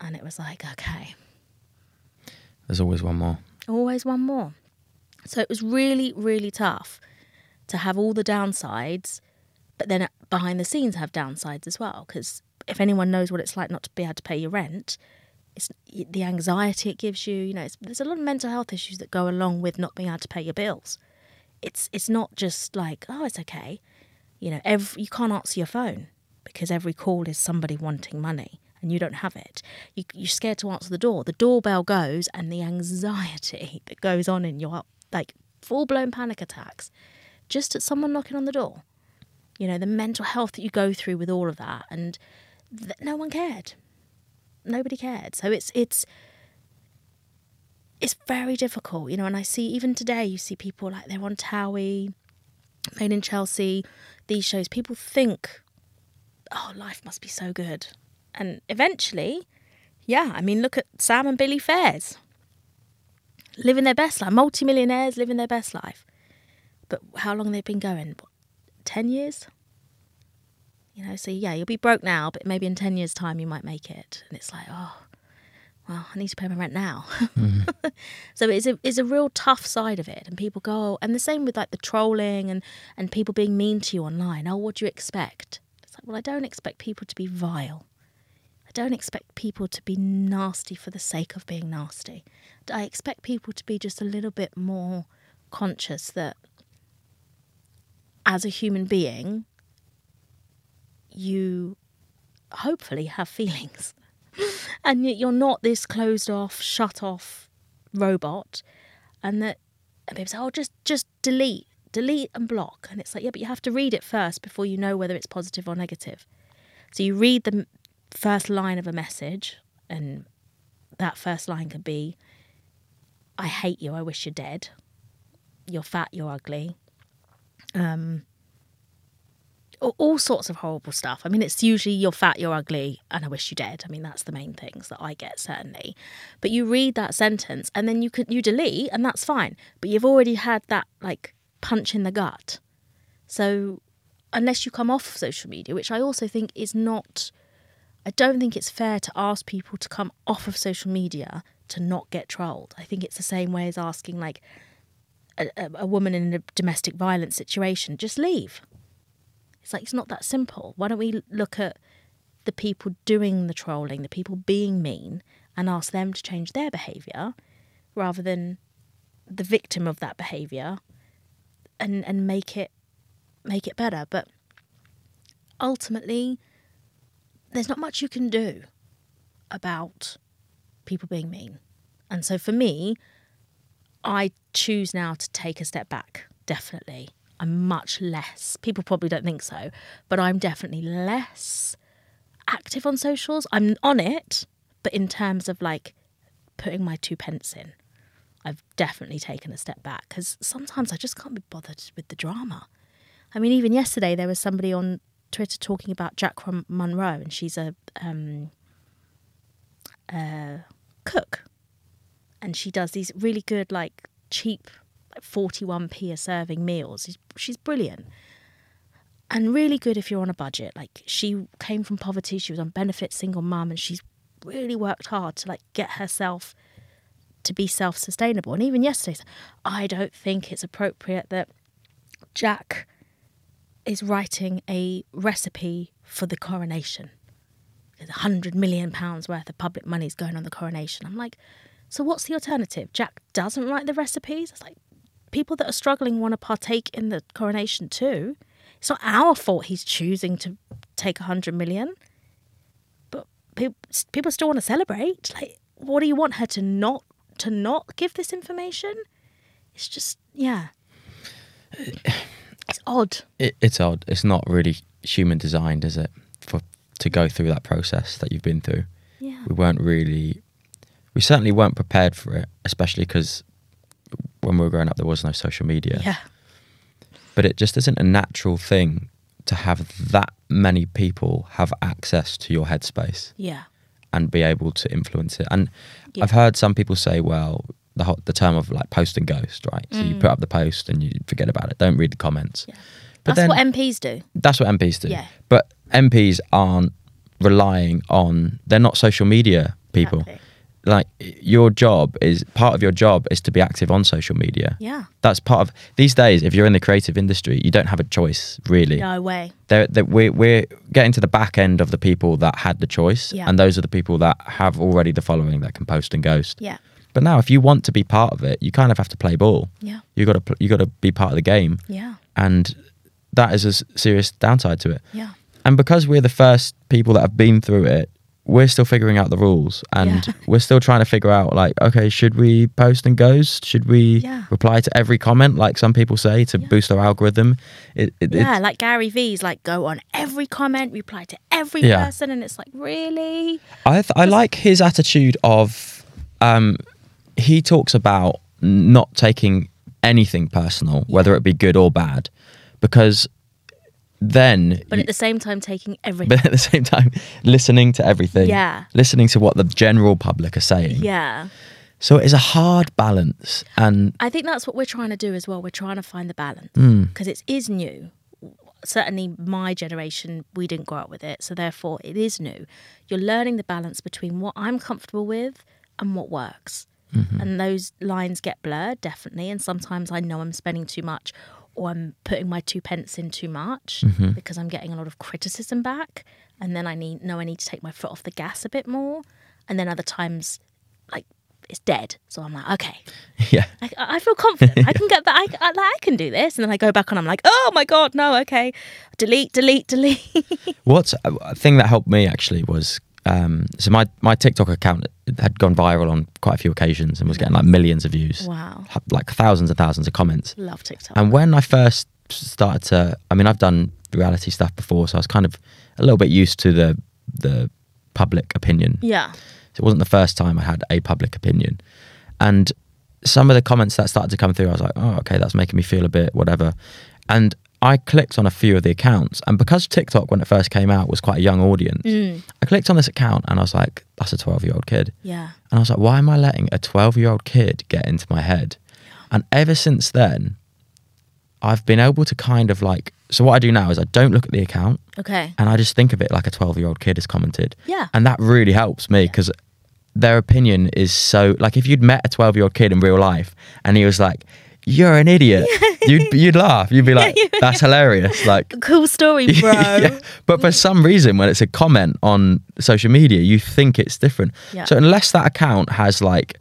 And it was like, okay. There's always one more. Always one more. So it was really, really tough to have all the downsides, but then behind the scenes have downsides as well. Because if anyone knows what it's like not to be able to pay your rent, it's the anxiety it gives you. You know, it's, there's a lot of mental health issues that go along with not being able to pay your bills. It's it's not just like, oh, it's okay. You know, every, you can't answer your phone because every call is somebody wanting money and you don't have it. You, you're scared to answer the door. The doorbell goes and the anxiety that goes on in your, like, full-blown panic attacks. Just at someone knocking on the door. You know, the mental health that you go through with all of that. And th- no one cared. Nobody cared. So it's it's it's very difficult, you know. And I see, even today, you see people like they're on TOWIE, Made in Chelsea, these shows. People think, oh, life must be so good. And eventually, yeah, I mean, look at Sam and Billy Fairs. Living their best life. Multi-millionaires living their best life. But how long they've been going? What, ten years? You know, so yeah, you'll be broke now, but maybe in ten years' time you might make it. And it's like, oh, well, I need to pay my rent now. Mm-hmm. So it's a, it's a real tough side of it. And people go, oh, and the same with like the trolling and, and people being mean to you online. Oh, what do you expect? It's like, well, I don't expect people to be vile. I don't expect people to be nasty for the sake of being nasty. I expect people to be just a little bit more conscious that, as a human being, you hopefully have feelings and you're not this closed off, shut off robot. And that, and people say, oh, just, just delete, delete and block. And it's like, yeah, but you have to read it first before you know whether it's positive or negative. So you read the first line of a message And that first line could be, I hate you, I wish you're dead. You're fat, you're ugly. Um, all sorts of horrible stuff. I mean, it's usually you're fat, you're ugly, and I wish you dead. I mean, that's the main things that I get, certainly. But you read that sentence and then you could, you delete, and that's fine. But you've already had that, like, punch in the gut. So unless you come off social media, which I also think is not... I don't think it's fair to ask people to come off of social media to not get trolled. I think it's the same way as asking, like, a, a woman in a domestic violence situation, just leave. It's like, it's not that simple. Why don't we look at the people doing the trolling, the people being mean, and ask them to change their behaviour rather than the victim of that behaviour, and, and make it make it better. But ultimately, there's not much you can do about people being mean. And so for me, I choose now to take a step back, definitely. I'm much less, people probably don't think so, but I'm definitely less active on socials. I'm on it, but in terms of, like, putting my two pence in, I've definitely taken a step back, because sometimes I just can't be bothered with the drama. I mean, even yesterday there was somebody on Twitter talking about Jacqueline Monroe, and she's a um, uh, cook, and she does these really good, like, cheap, like forty-one p a serving meals. She's, she's brilliant and really good if you're on a budget. Like, she came from poverty, she was on benefits, single mum, and she's really worked hard to, like, get herself to be self-sustainable. And even yesterday, I don't think it's appropriate that Jack is writing a recipe for the coronation. There's one hundred million pounds worth of public money's going on the coronation. I'm like, so what's the alternative? Jack doesn't write the recipes? It's like, people that are struggling want to partake in the coronation too. It's not our fault he's choosing to take one hundred million. But people, people still want to celebrate. Like, what do you want her to not, to not give this information? It's just, yeah. It's odd. It, it's odd. It's not really human designed, is it, for to go through that process that you've been through? Yeah. We weren't really, we certainly weren't prepared for it, especially because when we were growing up, there was no social media. Yeah. But it just isn't a natural thing to have that many people have access to your headspace. Yeah. And be able to influence it. And yeah. I've heard some people say, well, the hot, the term of, like, post and ghost, right? Mm. So you put up the post and you forget about it. Don't read the comments. Yeah. But that's then, what M Ps do. That's what M Ps do. Yeah. But M Ps aren't relying on, they're not social media people. Exactly. Like, your job is, part of your job is to be active on social media. Yeah. That's part of, these days, if you're in the creative industry, you don't have a choice, really. No way. They're, they're, we're, we're getting to the back end of the people that had the choice. Yeah. And those are the people that have already the following that can post and ghost. Yeah. But now, if you want to be part of it, you kind of have to play ball. Yeah, you got to you got to be part of the game. Yeah, and that is a serious downside to it. Yeah, and because we're the first people that have been through it, we're still figuring out the rules, and yeah. we're still trying to figure out, like, okay, should we post and ghost? Should we yeah. reply to every comment, like some people say, to yeah. boost our algorithm? It, it, yeah, like Gary V's, like, go on every comment, reply to every yeah. person, and it's like, really? I th- I like his attitude of. Um, He talks about not taking anything personal, yeah. whether it be good or bad, because then... But at the same time, taking everything. But at the same time, listening to everything. Yeah. Listening to what the general public are saying. Yeah. So it's a hard balance. And I think that's what we're trying to do as well. We're trying to find the balance because mm. it is new. Certainly my generation, we didn't grow up with it. So therefore, it is new. You're learning the balance between what I'm comfortable with and what works. Mm-hmm. And those lines get blurred, definitely. And sometimes I know I'm spending too much or I'm putting my two pence in too much mm-hmm. because I'm getting a lot of criticism back. And then I need know I need to take my foot off the gas a bit more. And then other times, like, it's dead. So I'm like, okay. Yeah. I, I feel confident. yeah. I can get that. I, I, I can do this. And then I go back and I'm like, oh, my God, no, okay. Delete, delete, delete. What's a thing that helped me, actually, was... Um, so my, my TikTok account had gone viral on quite a few occasions and was getting, like, millions of views. Wow. Like thousands and thousands of comments. Love TikTok. And when I first started to, I mean, I've done reality stuff before, so I was kind of a little bit used to the the public opinion. Yeah. So it wasn't the first time I had a public opinion. And some of the comments that started to come through, I was like, oh, okay, that's making me feel a bit whatever. And I clicked on a few of the accounts. And because TikTok, when it first came out, was quite a young audience, mm. I clicked on this account and I was like, that's a twelve-year-old kid. Yeah. And I was like, why am I letting a twelve-year-old kid get into my head? And ever since then, I've been able to kind of like, so what I do now is I don't look at the account. Okay. And I just think of it like a twelve-year-old kid has commented. Yeah. And that really helps me because yeah. their opinion is so, like if you'd met a twelve-year-old kid in real life and he was like, you're an idiot, you'd you'd laugh. You'd be like, that's hilarious. Like, cool story, bro. Yeah. But for some reason, when it's a comment on social media, you think it's different. Yeah. So unless that account has like,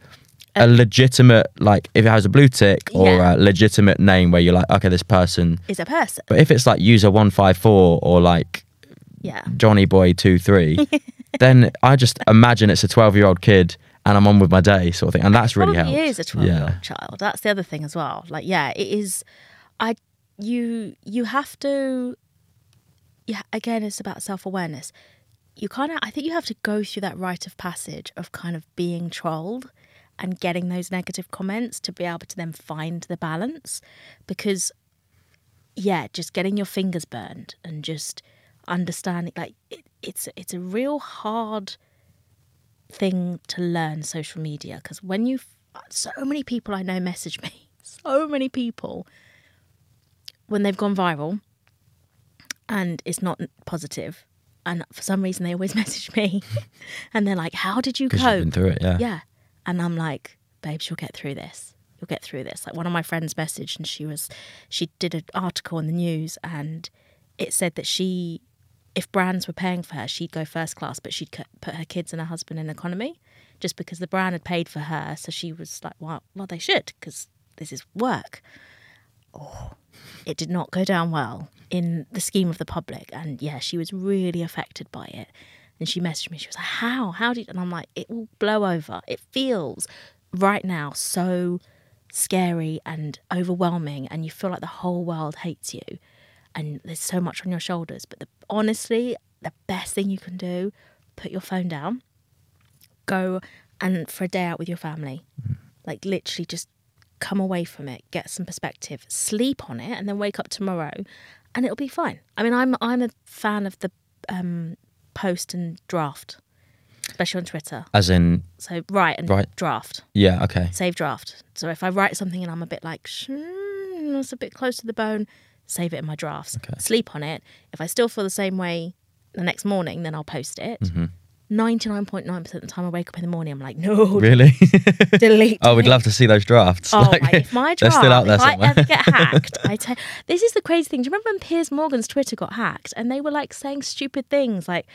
a legitimate, like if it has a blue tick or yeah. a legitimate name where you're like, okay, this person is a person. But if it's like user one five four or like yeah. Johnny Boy two three, then I just imagine it's a twelve year old kid and I'm on with my day sort of thing. And that's really helpful. It is a twelve year old yeah. child. That's the other thing as well. Like, yeah, it is. I, you, you have to, yeah, again, it's about self-awareness. You kind of, I think you have to go through that rite of passage of kind of being trolled and getting those negative comments to be able to then find the balance. Because, yeah, just getting your fingers burned and just understanding, like, it, it's, it's a real hard thing to learn social media. Because when you, so many people I know message me, so many people, when they've gone viral and it's not positive, and for some reason they always message me and they're like, how did you cope? Because you've been through it, yeah. Yeah. And I'm like, babes, you'll get through this. You'll get through this. Like one of my friends messaged and she was, she did an article in the news and it said that she, if brands were paying for her, she'd go first class, but she'd put her kids and her husband in economy just because the brand had paid for her. So she was like, well, well they should because this is work. Oh, it did not go down well in the scheme of the public. And yeah, she was really affected by it. And she messaged me, she was like, how? How did you? And I'm like, it will blow over. It feels right now so scary and overwhelming and you feel like the whole world hates you and there's so much on your shoulders. But the, honestly, the best thing you can do, put your phone down, go and for a day out with your family. Like literally just come away from it, get some perspective, sleep on it and then wake up tomorrow and it'll be fine. I mean, I'm I'm a fan of the... Um, post and draft, especially on Twitter. As in? So write and write. Draft. Yeah, okay. Save draft. So if I write something and I'm a bit like, shmm, it's a bit close to the bone, save it in my drafts. Okay. Sleep on it. If I still feel the same way the next morning, then I'll post it. Mm-hmm. ninety-nine point nine percent of the time I wake up in the morning, I'm like, no. Really? Delete. Oh, we'd love to see those drafts. Oh, like, like, if my draft, they're still out there if somewhere. I ever get hacked, I tell you, this is the crazy thing. Do you remember when Piers Morgan's Twitter got hacked and they were like saying stupid things, like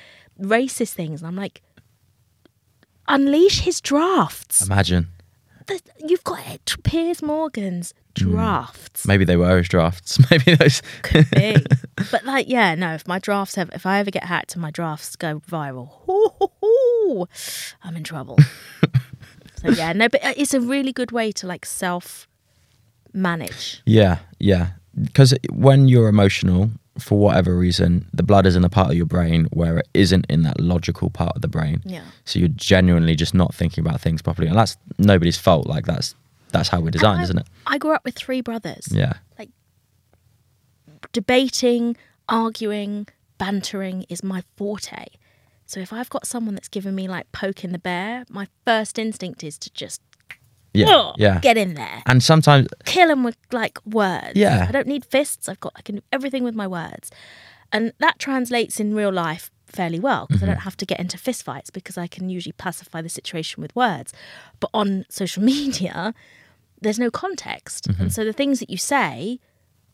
racist things? And I'm like, unleash his drafts. Imagine. The, you've got it, Piers Morgan's drafts. Mm. Maybe they were his drafts. Maybe those. Could be. But like, yeah, no, if my drafts have, if I ever get hacked and my drafts go viral, hoo, hoo, hoo, I'm in trouble. So yeah, no, but it's a really good way to like self manage. Yeah, yeah. Because when you're emotional, for whatever reason, the blood is in a part of your brain where it isn't in that logical part of the brain. Yeah. So you're genuinely just not thinking about things properly. And that's nobody's fault. Like that's, that's how we're designed, I, isn't it? I grew up with three brothers. Yeah. Like debating, arguing, bantering is my forte. So if I've got someone that's giving me like poking the bear, my first instinct is to just yeah, oh, yeah. get in there. And sometimes... kill them with like words. Yeah. I don't need fists. I've got, I can do everything with my words. And that translates in real life fairly well because mm-hmm. I don't have to get into fist fights because I can usually pacify the situation with words. But on social media, there's no context. Mm-hmm. And so the things that you say,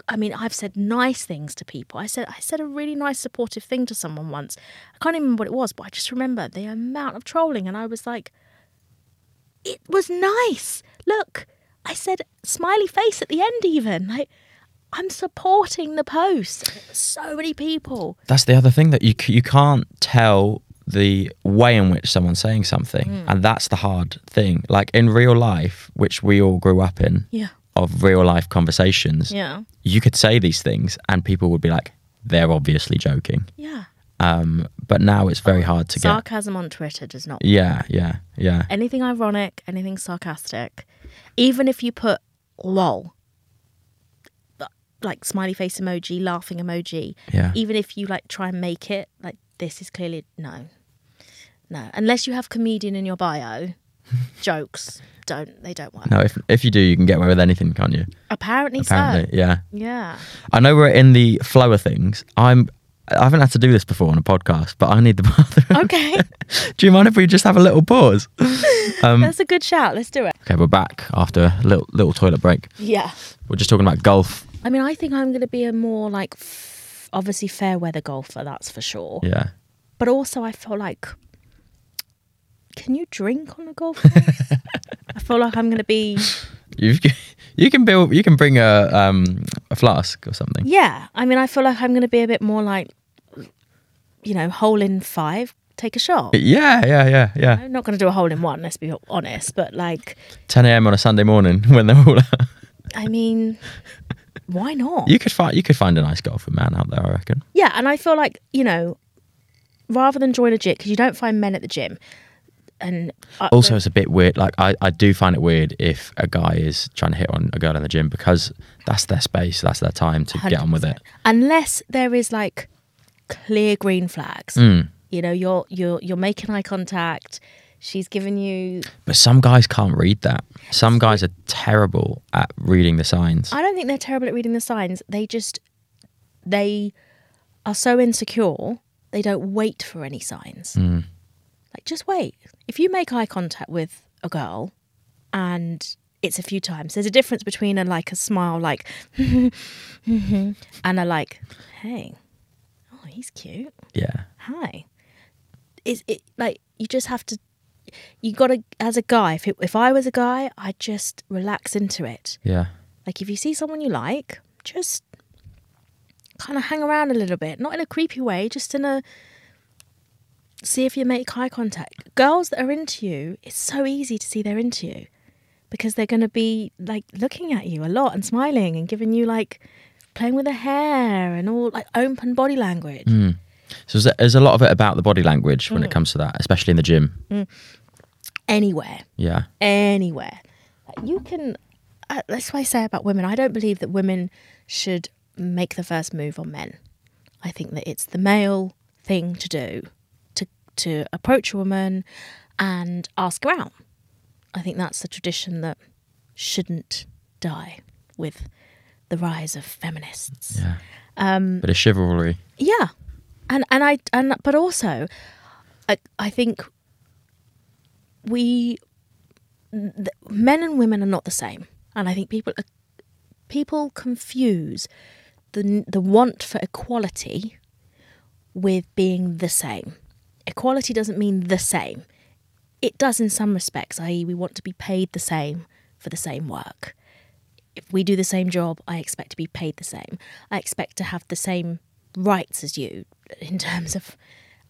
I mean, I've said nice things to people. I said I said a really nice supportive thing to someone once. I can't even remember what it was, but I just remember the amount of trolling. And I was like, it was nice. Look, I said smiley face at the end even. Like, I'm supporting the post. So many people. That's the other thing that you, you can't tell the way in which someone's saying something. Mm. And that's the hard thing. Like in real life, which we all grew up in. Yeah. Of real life conversations, yeah, you could say these things and people would be like, they're obviously joking. Yeah. Um, but now it's very hard to sarcasm get. Sarcasm on Twitter does not work. Yeah, yeah, yeah. Anything ironic, anything sarcastic. Even if you put lol, like smiley face emoji, laughing emoji. Yeah. Even if you like try and make it, like this is clearly, no. No, unless you have comedian in your bio, jokes don't, they don't work. No, if if you do, you can get away with anything, can't you? Apparently, Apparently so. Yeah. Yeah. I know we're in the flow of things. I'm... I haven't had to do this before on a podcast, but I need the bathroom. Okay. Do you mind if we just have a little pause? Um, That's a good shout. Let's do it. Okay, we're back after a little, little toilet break. Yeah. We're just talking about golf. I mean, I think I'm going to be a more like, f- obviously fair weather golfer, that's for sure. Yeah. But also I feel like, can you drink on a golf course? I feel like I'm going to be... You've... You can build. You can bring a um a flask or something. Yeah, I mean, I feel like I'm going to be a bit more like, you know, hole in five, take a shot. Yeah, yeah, yeah, yeah. I'm not going to do a hole in one. Let's be honest, but like ten a.m. on a Sunday morning when they're all out. I mean, why not? You could find you could find a nice golfer man out there, I reckon. Yeah, and I feel like, you know, rather than join a gym, because you don't find men at the gym. And I, also, it's a bit weird. Like, I, I do find it weird if a guy is trying to hit on a girl in the gym, because that's their space, that's their time to one hundred percent get on with it. Unless there is like clear green flags. Mm. You know, you're you're you're making eye contact. She's giving you. But some guys can't read that. Some guys are terrible at reading the signs. I don't think they're terrible at reading the signs. They just they are so insecure. They don't wait for any signs. Mm. Like, just wait. If you make eye contact with a girl and it's a few times, there's a difference between a like a smile, like, and a like, hey, oh, he's cute. Yeah. Hi. It's it like you just have to, you got to, as a guy, if, it, if I was a guy, I'd just relax into it. Yeah. Like, if you see someone you like, just kind of hang around a little bit, not in a creepy way, just in a, see if you make eye contact. Girls that are into you, it's so easy to see they're into you because they're going to be like looking at you a lot and smiling and giving you like playing with their hair and all like open body language. Mm. So there's a lot of it about the body language when mm. it comes to that, especially in the gym. Mm. Anywhere. Yeah. Anywhere. You can, uh, that's what I say about women. I don't believe that women should make the first move on men. I think that it's the male thing to do. To approach a woman and ask her out. I think that's a tradition that shouldn't die with the rise of feminists. Yeah, um, bit of chivalry. Yeah, and and I and but also, I, I think we th- men and women are not the same, and I think people people confuse the the want for equality with being the same. Equality doesn't mean the same. It does in some respects, that is we want to be paid the same for the same work. If we do the same job, I expect to be paid the same. I expect to have the same rights as you in terms of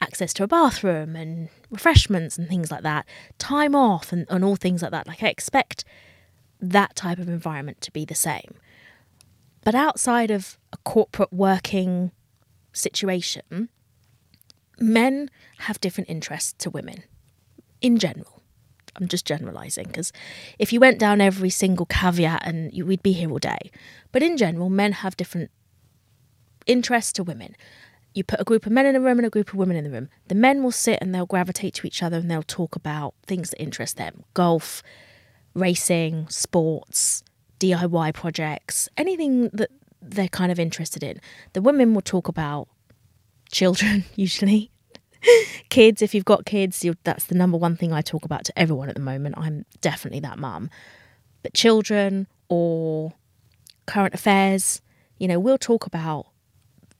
access to a bathroom and refreshments and things like that, time off and, and all things like that. Like I expect that type of environment to be the same. But outside of a corporate working situation, men have different interests to women in general. I'm just generalising because if you went down every single caveat and you, we'd be here all day. But in general, men have different interests to women. You put a group of men in a room and a group of women in the room. The men will sit and they'll gravitate to each other and they'll talk about things that interest them. Golf, racing, sports, D I Y projects, anything that they're kind of interested in. The women will talk about children, usually. Kids, if you've got kids, you're, that's the number one thing I talk about to everyone at the moment. I'm definitely that mum. But children or current affairs, you know, we'll talk about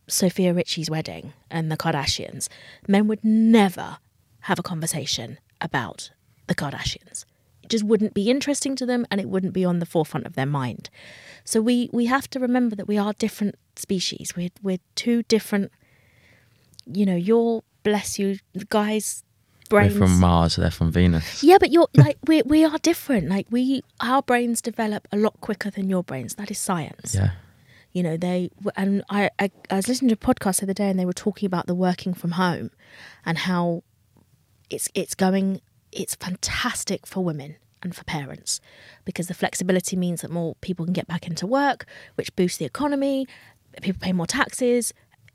Sophia Richie's wedding and the Kardashians. Men would never have a conversation about the Kardashians. It just wouldn't be interesting to them and it wouldn't be on the forefront of their mind. So we, we have to remember that we are different species. We're, we're two different. You know, you're, bless you, the guys' brains. We're from Mars, they're from Venus. Yeah, but you're, like, we we are different. Like, we, our brains develop a lot quicker than your brains. That is science. Yeah. You know, they and I, I, I was listening to a podcast the other day, and they were talking about the working from home and how it's it's going. It's fantastic for women and for parents, because the flexibility means that more people can get back into work, which boosts the economy. People pay more taxes.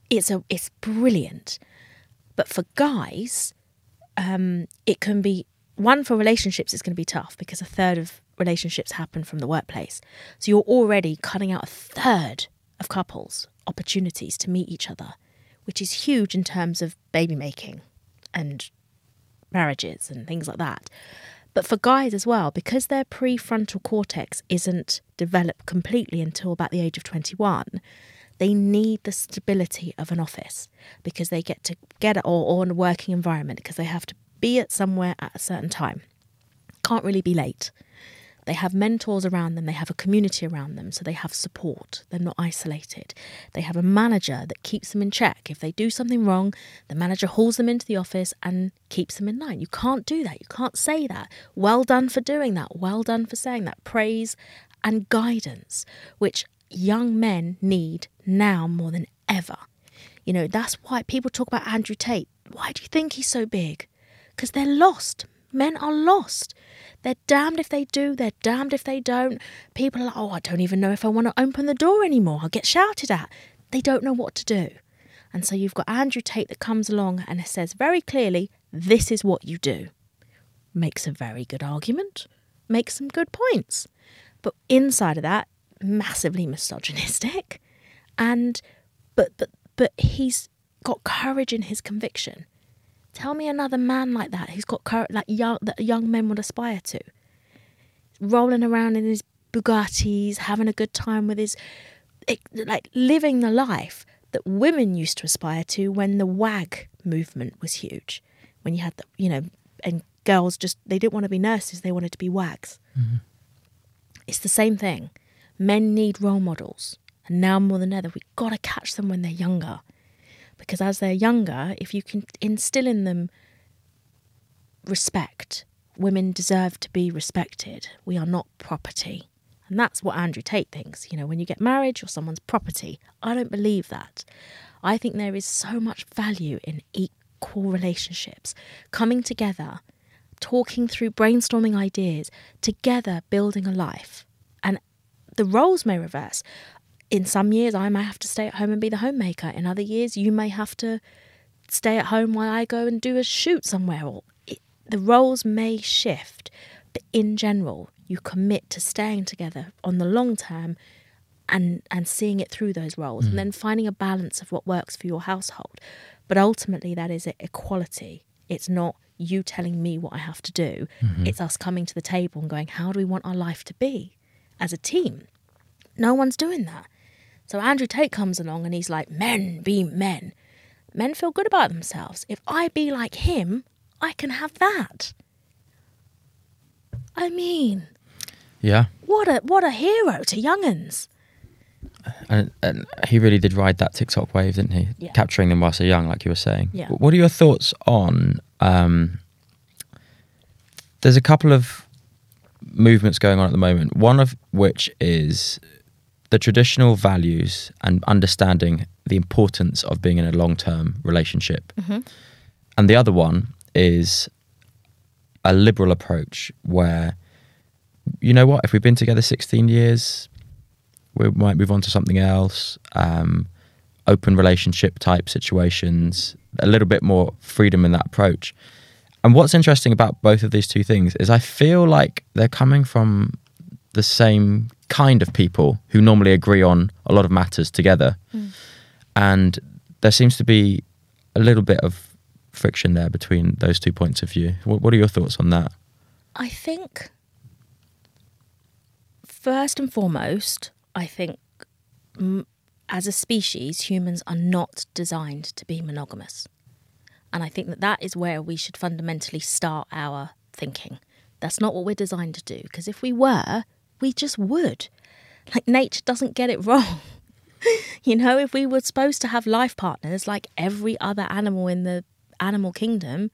It's a it's brilliant. But for guys, um, it can be one for relationships. It's going to be tough because a third of relationships happen from the workplace. So you're already cutting out a third of couples' opportunities to meet each other, which is huge in terms of baby making and marriages and things like that. But for guys as well, because their prefrontal cortex isn't developed completely until about the age of twenty-one, they need the stability of an office because they get to get it or on a working environment because they have to be at somewhere at a certain time. Can't really be late. They have mentors around them. They have a community around them. So they have support. They're not isolated. They have a manager that keeps them in check. If they do something wrong, the manager hauls them into the office and keeps them in line. You can't do that. You can't say that. Well done for doing that. Well done for saying that. Praise and guidance, which young men need now more than ever. You know, that's why people talk about Andrew Tate. Why do you think he's so big? Because they're lost. Men are lost. They're damned if they do. They're damned if they don't. People are like, oh, I don't even know if I want to open the door anymore. I'll get shouted at. They don't know what to do. And so you've got Andrew Tate that comes along and says very clearly, this is what you do. Makes a very good argument. Makes some good points. But inside of that, massively misogynistic. And but but but he's got courage in his conviction. Tell me another man like that who's got courage, like young, that young men would aspire to. Rolling around in his Bugattis, having a good time with his, like living the life that women used to aspire to when the WAG movement was huge. When you had, the, you know, and girls just, they didn't want to be nurses, they wanted to be WAGs. Mm-hmm. It's the same thing. Men need role models. And now more than ever, we've got to catch them when they're younger. Because as they're younger, if you can instill in them respect, women deserve to be respected. We are not property. And that's what Andrew Tate thinks. You know, when you get married, you're someone's property. I don't believe that. I think there is so much value in equal relationships. Coming together, talking through, brainstorming ideas, together building a life. And the roles may reverse. In some years, I may have to stay at home and be the homemaker. In other years, you may have to stay at home while I go and do a shoot somewhere. Or it, the roles may shift. But in general, you commit to staying together on the long term and, and seeing it through those roles. Mm. And then finding a balance of what works for your household. But ultimately, that is equality. It's not you telling me what I have to do. Mm-hmm. It's us coming to the table and going, how do we want our life to be as a team? No one's doing that. So Andrew Tate comes along and he's like, men be men. Men feel good about themselves. If I be like him, I can have that. I mean, yeah, what a what a hero to young'uns. And, and he really did ride that TikTok wave, didn't he? Yeah. Capturing them while so young, like you were saying. Yeah. What are your thoughts on? Um, there's a couple of movements going on at the moment. One of which is the traditional values and understanding the importance of being in a long-term relationship. Mm-hmm. And the other one is a liberal approach where, you know what, if we've been together sixteen years, we might move on to something else, um, open relationship type situations, a little bit more freedom in that approach. And what's interesting about both of these two things is I feel like they're coming from the same kind of people who normally agree on a lot of matters together. Mm. And there seems to be a little bit of friction there between those two points of view. What, what are your thoughts on that? I think, first and foremost, I think m- as a species, humans are not designed to be monogamous. And I think that that is where we should fundamentally start our thinking. That's not what we're designed to do, because if we were, we just would. Like, nature doesn't get it wrong. You know, if we were supposed to have life partners like every other animal in the animal kingdom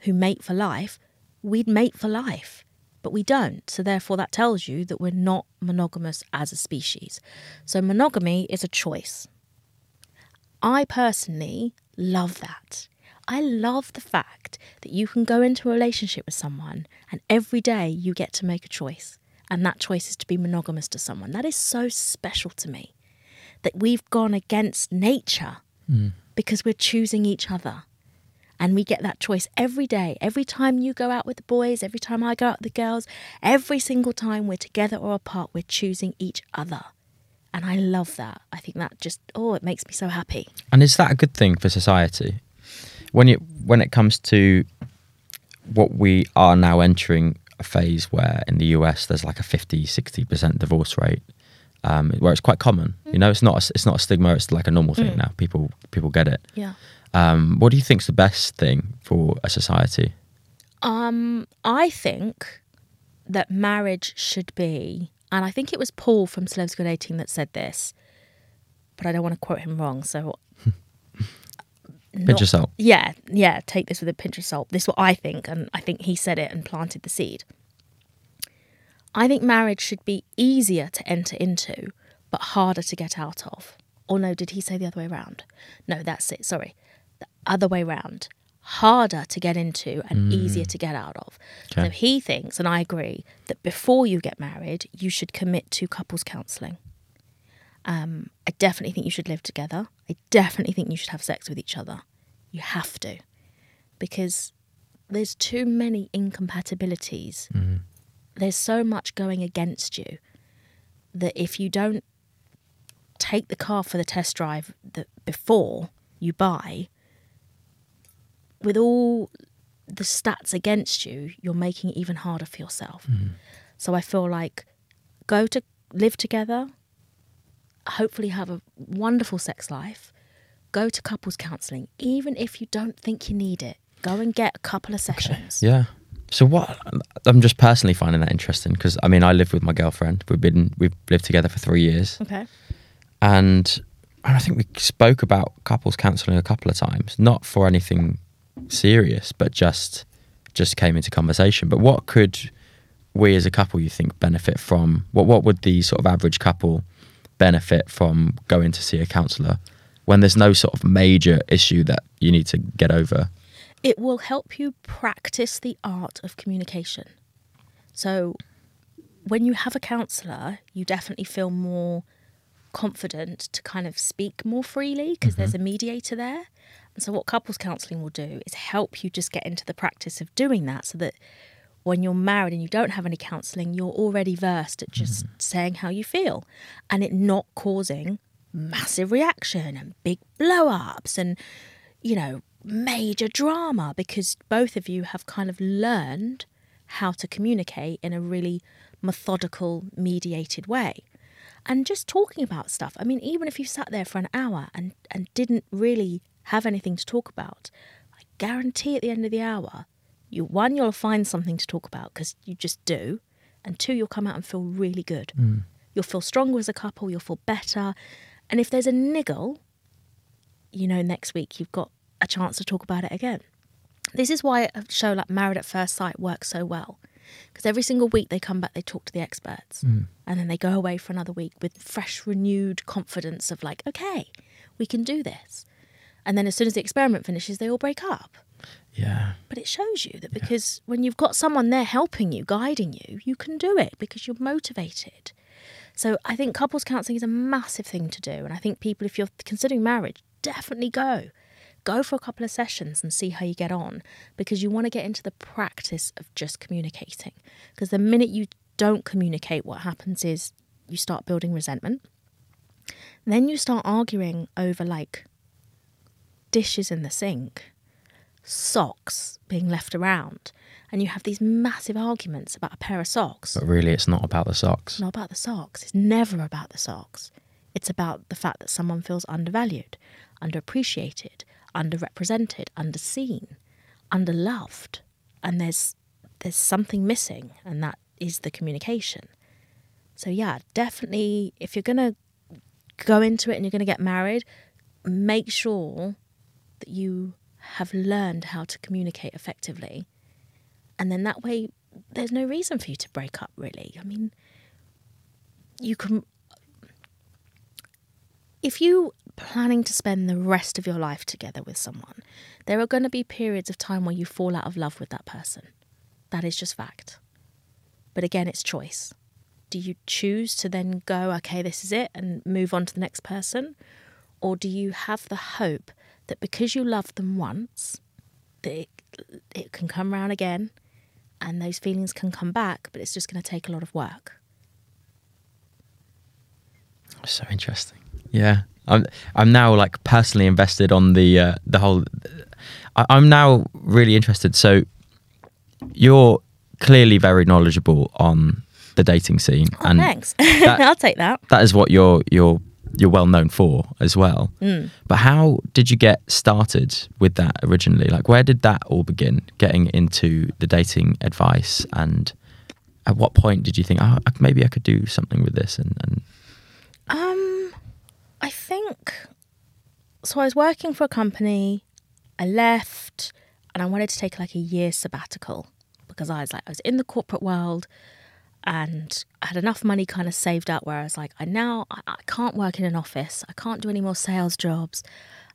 who mate for life, we'd mate for life. but we don't. So therefore that tells you that we're not monogamous as a species. So monogamy is a choice. I personally love that. I love the fact that you can go into a relationship with someone and every day you get to make a choice. And that choice is to be monogamous to someone. That is so special to me, that we've gone against nature mm. because we're choosing each other. And we get that choice every day. Every time you go out with the boys, every time I go out with the girls, every single time we're together or apart, we're choosing each other. And I love that. I think that just, oh, it makes me so happy. And is that a good thing for society? When you, when it comes to what we are now entering a phase where in the U S there's like a fifty, sixty percent divorce rate, um, where it's quite common. Mm. You know, it's not a, it's not a stigma. It's like a normal thing mm. now. People people get it. Yeah. Um, what do you think's the best thing for a society? Um, I think that marriage should be, and I think it was Paul from Celebs Go Dating that said this, but I don't want to quote him wrong, so... Not, pinch of salt. Yeah, yeah, take this with a pinch of salt. This is what I think, and I think he said it and planted the seed. I think marriage should be easier to enter into, but harder to get out of. Or no, did he say the other way around? No, that's it, sorry. The other way around. Harder to get into and mm. easier to get out of. Okay. So he thinks, and I agree, that before you get married, you should commit to couples counselling. Um, I definitely think you should live together. I definitely think you should have sex with each other. You have to. Because there's too many incompatibilities. Mm-hmm. There's so much going against you that if you don't take the car for the test drive that before you buy, with all the stats against you, you're making it even harder for yourself. Mm-hmm. So I feel like go to live together, hopefully have a wonderful sex life, go to couples counselling, even if you don't think you need it. Go and get a couple of sessions. Okay. Yeah. So what, I'm just personally finding that interesting because, I mean, I live with my girlfriend. We've been, we've lived together for three years. Okay. And I think we spoke about couples counselling a couple of times, not for anything serious, but just just came into conversation. But what could we as a couple, you think, benefit from? What What would the sort of average couple benefit from going to see a counsellor when there's no sort of major issue that you need to get over? It will help you practice the art of communication. So when you have a counsellor, you definitely feel more confident to kind of speak more freely because mm-hmm. there's a mediator there. And so what couples counselling will do is help you just get into the practice of doing that, so that when you're married and you don't have any counselling, you're already versed at just mm. saying how you feel and it not causing massive reaction and big blow-ups and, you know, major drama, because both of you have kind of learned how to communicate in a really methodical, mediated way. And just talking about stuff. I mean, even if you sat there for an hour and, and didn't really have anything to talk about, I guarantee at the end of the hour, You, one, you'll find something to talk about because you just do. And two, you'll come out and feel really good. Mm. You'll feel stronger as a couple. You'll feel better. And if there's a niggle, you know, next week you've got a chance to talk about it again. This is why a show like Married at First Sight works so well, because every single week they come back, they talk to the experts mm. and then they go away for another week with fresh, renewed confidence of like, okay, we can do this. And then as soon as the experiment finishes, they all break up. Yeah. But it shows you that because yeah. when you've got someone there helping you, guiding you, you can do it because you're motivated. So I think couples counselling is a massive thing to do. And I think people, if you're considering marriage, definitely go. Go for a couple of sessions and see how you get on, because you want to get into the practice of just communicating. Because the minute you don't communicate, what happens is you start building resentment. Then you start arguing over like dishes in the sink, socks being left around, and you have these massive arguments about a pair of socks. But really it's not about the socks. Not about the socks. It's never about the socks. It's about the fact that someone feels undervalued, underappreciated, underrepresented, underseen, underloved, and there's there's something missing, and that is the communication. So yeah, definitely if you're going to go into it and you're going to get married, make sure that you have learned how to communicate effectively And then that way, there's no reason for you to break up, really. I mean, you can... If you're planning to spend the rest of your life together with someone, there are going to be periods of time where you fall out of love with that person. That is just fact. But again, it's choice. Do you choose to then go, okay, this is it, and move on to the next person? Or do you have the hope that because you loved them once, that it, it can come round again and those feelings can come back, but it's just going to take a lot of work? So interesting. Yeah, I'm. I'm now like personally invested on the uh, the whole. I, I'm now really interested. So, you're clearly very knowledgeable on the dating scene. Oh, and thanks. That, I'll take that. That is what you're you're you're well known for as well. Mm. But how did you get started with that originally? Like, where did that all begin? Getting into the dating advice, and at what point did you think, oh, maybe I could do something with this? And, and um. I think, so I was working for a company, I left, and I wanted to take like a year sabbatical because I was like, I was in the corporate world and I had enough money kind of saved up where I was like, I now, I, I can't work in an office, I can't do any more sales jobs,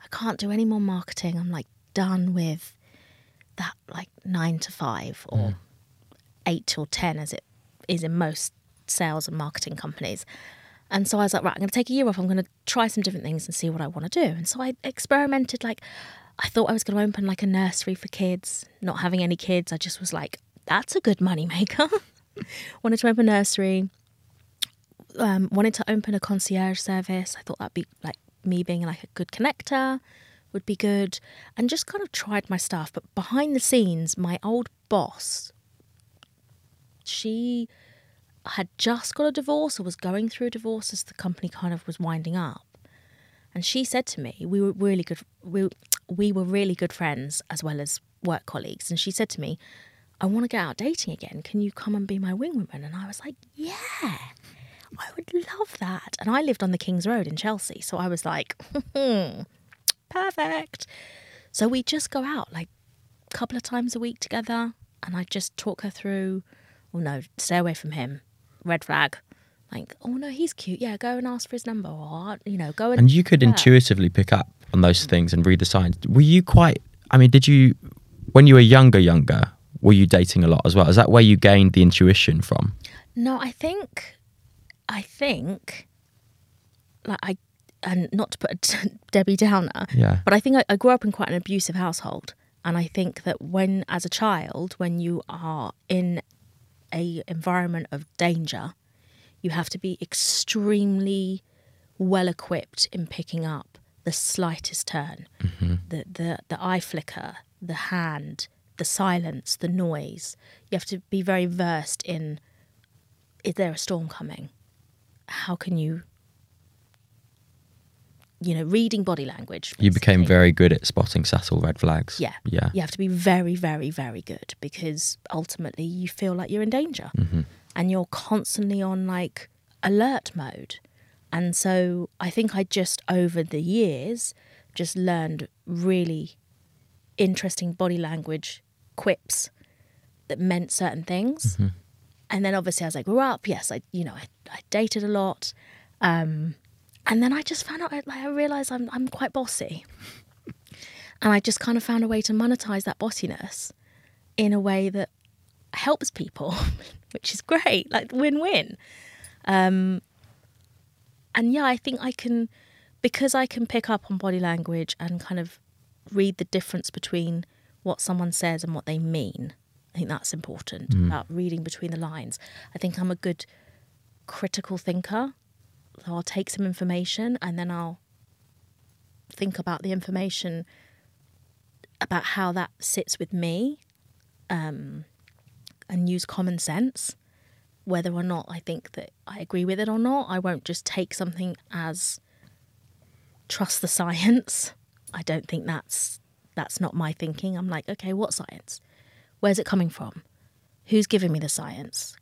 I can't do any more marketing, I'm like done with that like nine to five or mm. eight till ten as it is in most sales and marketing companies. And so I was like, right, I'm going to take a year off. I'm going to try some different things and see what I want to do. And so I experimented. Like, I thought I was going to open like a nursery for kids, not having any kids. I just was like, that's a good moneymaker. Wanted to open a nursery. Um, wanted to open a concierge service. I thought that'd be like me being like a good connector would be good. And just kind of tried my stuff. But behind the scenes, my old boss, she... I had just got a divorce or was going through a divorce as the company kind of was winding up. And she said to me, we were really good, we, we were really good friends as well as work colleagues. And she said to me, I want to get out dating again. Can you come and be my wingwoman? And I was like, yeah, I would love that. And I lived on the King's Road in Chelsea. So I was like, perfect. So we just go out like a couple of times a week together. And I just talk her through, well, no, stay away from him. Red flag. Like, oh no, he's cute. Yeah, go and ask for his number, or you know, go and. And you could yeah. intuitively pick up on those things and read the signs. Were you quite? I mean, did you, when you were younger, younger, were you dating a lot as well? Is that where you gained the intuition from? No, I think, I think, like I, and not to put a Debbie Downer, yeah, but I think I, I grew up in quite an abusive household, and I think that when, as a child, when you are in a environment of danger, you have to be extremely well equipped in picking up the slightest turn, mm-hmm. the, the the eye flicker, the hand, the silence, the noise. You have to be very versed in, is there a storm coming? How can you, you know, reading body language. Basically. You became very good at spotting subtle red flags. Yeah. Yeah. You have to be very, very, very good because ultimately you feel like you're in danger mm-hmm. and you're constantly on like alert mode. And so I think I just over the years just learned really interesting body language quips that meant certain things. Mm-hmm. And then obviously as I grew up, yes, I, you know, I, I dated a lot. Um, And then I just found out, like, I realised I'm I'm quite bossy. And I just kind of found a way to monetise that bossiness in a way that helps people, which is great, like win-win. Um, and yeah, I think I can, because I can pick up on body language and kind of read the difference between what someone says and what they mean. I think that's important, mm. about reading between the lines. I think I'm a good critical thinker. So I'll take some information and then I'll think about the information about how that sits with me um, and use common sense, whether or not I think that I agree with it or not. I won't just take something as trust the science. I don't think that's that's not my thinking. I'm like, okay, what science? Where's it coming from? Who's giving me the science?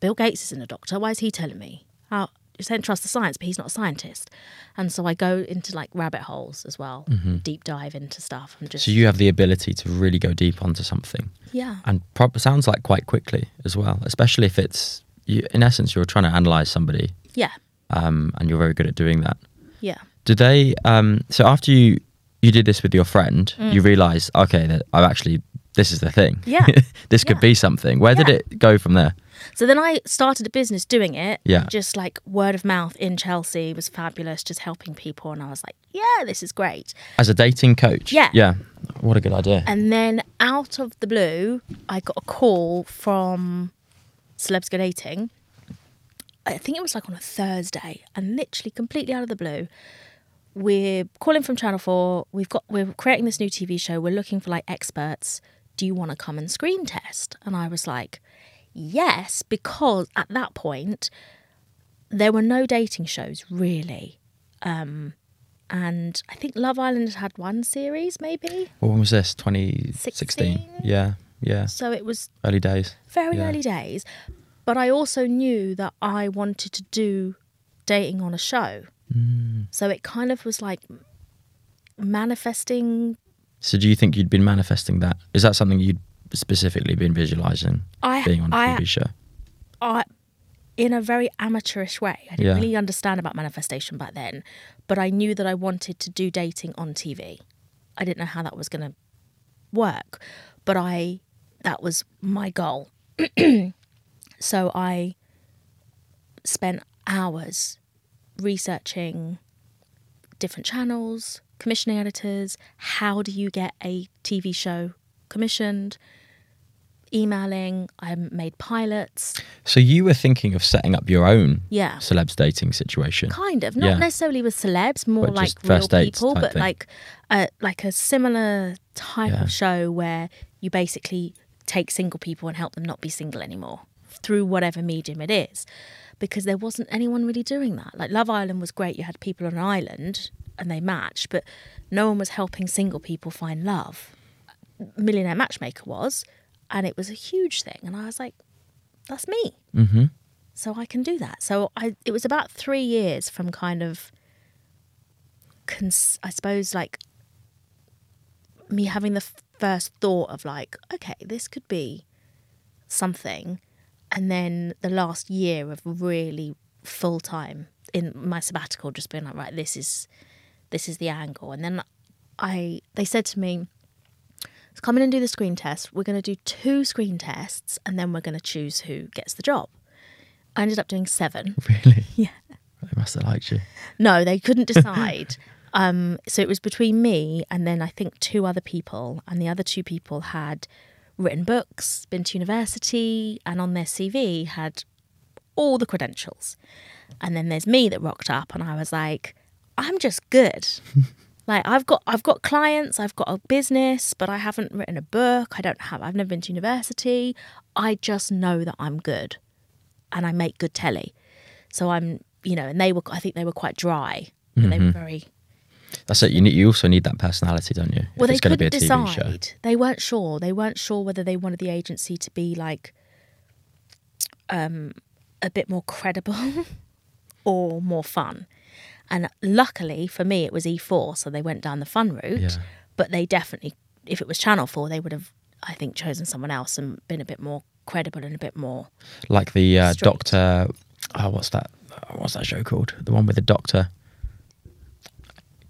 Bill Gates isn't a doctor. Why is he telling me? How? you're saying trust the science, but he's not a scientist. And so I go into like rabbit holes as well, mm-hmm. deep dive into stuff. And just, so you have the ability to really go deep onto something. Yeah. And prob- sounds like quite quickly as well, especially if it's, you, in essence, you're trying to analyse somebody. Yeah. Um, and you're very good at doing that. Yeah. Do they, um, so after you, you did this with your friend, mm. you realised, okay, that I've actually, this is the thing. Yeah. This could yeah. be something. Where yeah. did it go from there? So then I started a business doing it. Yeah. Just like word of mouth in Chelsea was fabulous, just helping people. And I was like, yeah, this is great. As a dating coach? Yeah. Yeah. What a good idea. And then out of the blue, I got a call from Celebs Go Dating. I think it was like on a Thursday, and literally completely out of the blue, we're calling from Channel Four. We've got, we're creating this new T V show. We're looking for like experts. Do you want to come and screen test? And I was like, yes, because at that point there were no dating shows really, um, and I think Love Island had one series maybe. Well, when was this? twenty sixteen Yeah, yeah. So it was early days. Very yeah. early days. But I also knew that I wanted to do dating on a show. Mm. So it kind of was like manifesting. So do you think you'd been manifesting that? Is that something you'd specifically been visualising, being on a I, T V show? I, in a very amateurish way. I didn't yeah. really understand about manifestation back then. But I knew that I wanted to do dating on T V. I didn't know how that was going to work. But I, that was my goal. So I spent hours researching different channels, commissioning editors, how do you get a T V show commissioned, emailing, I made pilots. So you were thinking of setting up your own yeah. celebs dating situation? Kind of, not yeah. necessarily with celebs, more but like real people, but thing. like a, like a similar type yeah. of show where you basically take single people and help them not be single anymore, through whatever medium it is, because there wasn't anyone really doing that. Like Love Island was great, you had people on an island and they matched, but no one was helping single people find love. Millionaire Matchmaker was, and it was a huge thing, and I was like, that's me. Mm-hmm. So I can do that. So I, it was about three years from kind of cons- I suppose like me having the f- first thought of like, okay, this could be something. And then the last year of really full time in my sabbatical, just being like, right, this is this is the angle. And then I, they said to me, come in and do the screen test. We're going to do two screen tests, and then we're going to choose who gets the job. I ended up doing seven. Really? Yeah. They must have liked you. No, they couldn't decide. um, so it was between me and then I think two other people, and the other two people had written books, been to university, and on their C V had all the credentials. And then there's me that rocked up, and I was like, I'm just good. Like I've got I've got clients, I've got a business, but I haven't written a book. I don't have I've never been to university. I just know that I'm good and I make good telly. So I'm, you know, and they were I think they were quite dry. Mm-hmm. They were very That's it. You need. You also need that personality, don't you? Well, if they it's couldn't be a T V decide. Show. They weren't sure. They weren't sure whether they wanted the agency to be like um, a bit more credible or more fun. And luckily for me, it was E four, so they went down the fun route. Yeah. But they definitely, if it was Channel Four, they would have, I think, chosen someone else and been a bit more credible and a bit more like the uh, doctor. Oh, what's that? What's that show called? The one with the doctor.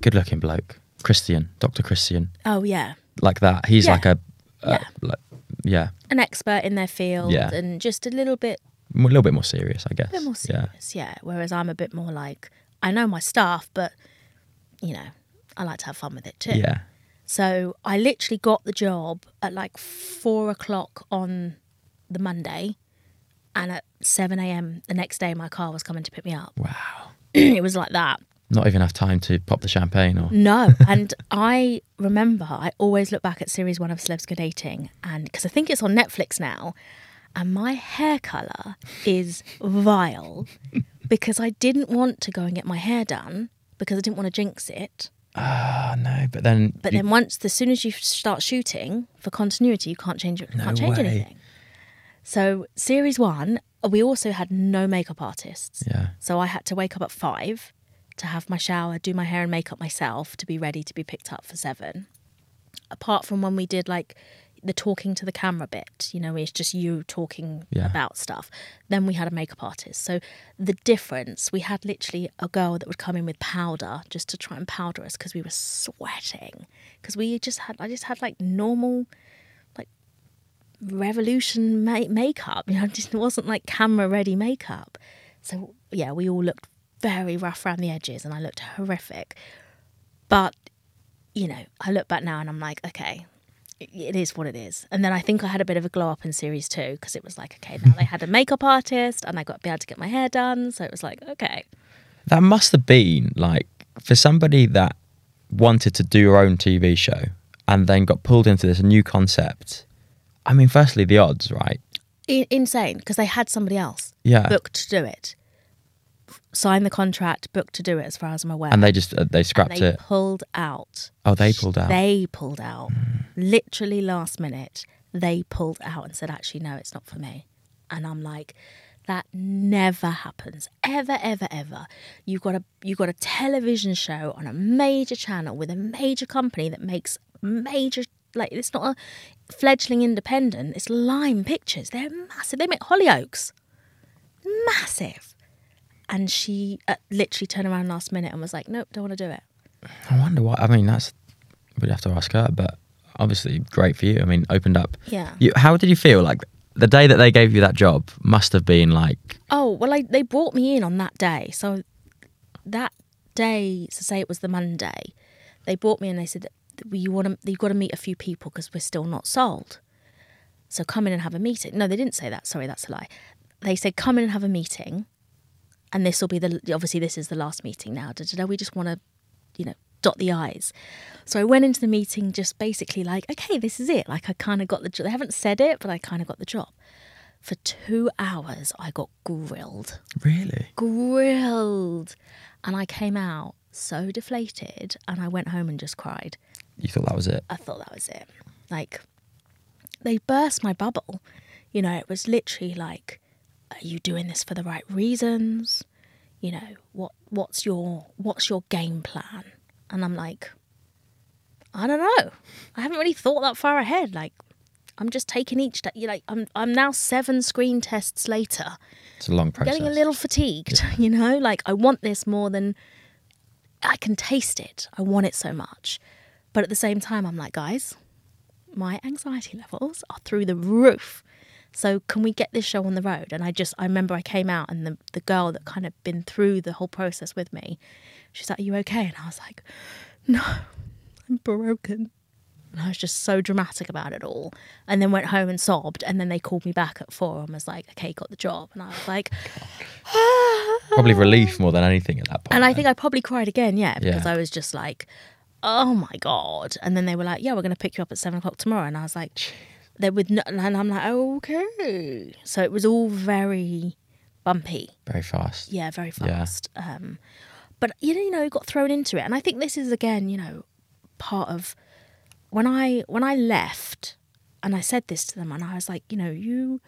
Good-looking bloke, Christian, Doctor Christian. Oh yeah, like that. He's yeah. like a, uh, yeah. Like, yeah, an expert in their field, yeah. and just a little bit, a little bit more serious, I guess. A bit more serious, yeah. yeah. Whereas I'm a bit more like, I know my stuff, but you know, I like to have fun with it too. Yeah. So I literally got the job at like four o'clock on the Monday, and at seven a m the next day, my car was coming to pick me up. Wow. It was like that. Not even have time to pop the champagne or... No, and I remember, I always look back at series one of Celebs Go Dating, and because I think it's on Netflix now, and my hair colour is vile because I didn't want to go and get my hair done because I didn't want to jinx it. Ah, uh, no, but then... But you... then once, as soon as you start shooting, for continuity, you can't change, it, no can't change way. anything. So series one, we also had no makeup artists. Yeah. So I had to wake up at five to have my shower, do my hair and makeup myself to be ready to be picked up for seven. Apart from when we did like the talking to the camera bit, you know, it's just you talking yeah. about stuff. Then we had a makeup artist. So the difference, we had literally a girl that would come in with powder just to try and powder us because we were sweating. Because we just had, I just had like normal, like revolution ma- makeup. You know, it wasn't like camera ready makeup. So yeah, we all looked very rough around the edges and I looked horrific. But, you know, I look back now and I'm like, okay, it is what it is. And then I think I had a bit of a glow up in series two because it was like, okay, now they had a makeup artist and I got to be able to get my hair done. So it was like, okay. That must have been like, for somebody that wanted to do your own T V show and then got pulled into this new concept. I mean, firstly, the odds, right? In- insane, because they had somebody else yeah. booked to do it. Signed the contract, booked to do it as far as I'm aware. And they just, uh, they scrapped they it. They pulled out. Oh, they pulled out. They pulled out. Mm. Literally last minute, they pulled out and said, actually, no, it's not for me. And I'm like, that never happens. Ever, ever, ever. You've got a, you've got a television show on a major channel with a major company that makes major, like, it's not a fledgling independent. It's Lime Pictures. They're massive. They make Hollyoaks. Massive. And she uh, literally turned around last minute and was like, nope, don't want to do it. I wonder why. I mean, that's, we'd have to ask her, but obviously great for you. I mean, opened up. Yeah. You, how did you feel? Like the day that they gave you that job must have been like. Oh, well, I, they brought me in on that day. So that day, so say it was the Monday, they brought me in and they said, well, you want to, you've got to meet a few people because we're still not sold. So come in and have a meeting. No, they didn't say that. Sorry, that's a lie. They said, come in and have a meeting. And this will be the, obviously this is the last meeting now. We just want to, you know, dot the I's. So I went into the meeting just basically like, okay, this is it. Like I kind of got the job. They haven't said it, but I kind of got the job. For two hours, I got grilled. Really? Grilled. And I came out so deflated and I went home and just cried. You thought that was it? I thought that was it. Like they burst my bubble. You know, it was literally like, are you doing this for the right reasons? You know, what what's your what's your game plan? And I'm like, I don't know. I haven't really thought that far ahead. Like, I'm just taking each day. You like, I'm I'm now seven screen tests later. It's a long process. I'm getting a little fatigued. Yeah. You know, like I want this more than I can taste it. I want it so much, but at the same time, I'm like, guys, my anxiety levels are through the roof. So can we get this show on the road? And I just, I remember I came out and the, the girl that kind of been through the whole process with me, she's like, are you okay? And I was like, no, I'm broken. And I was just so dramatic about it all. And then went home and sobbed. And then they called me back at four and was like, okay, got the job. And I was like, ah. Probably relief more than anything at that point. And I think I probably cried again, yeah, because yeah. I was just like, oh my God. And then they were like, yeah, we're going to pick you up at seven o'clock tomorrow. And I was like, there with no, and I'm like, oh, okay. So it was all very bumpy. Very fast. Yeah, very fast. Yeah. Um, but, you know, you got thrown into it. And I think this is, again, you know, part of when I when I left and I said this to them and I was like, you know, you,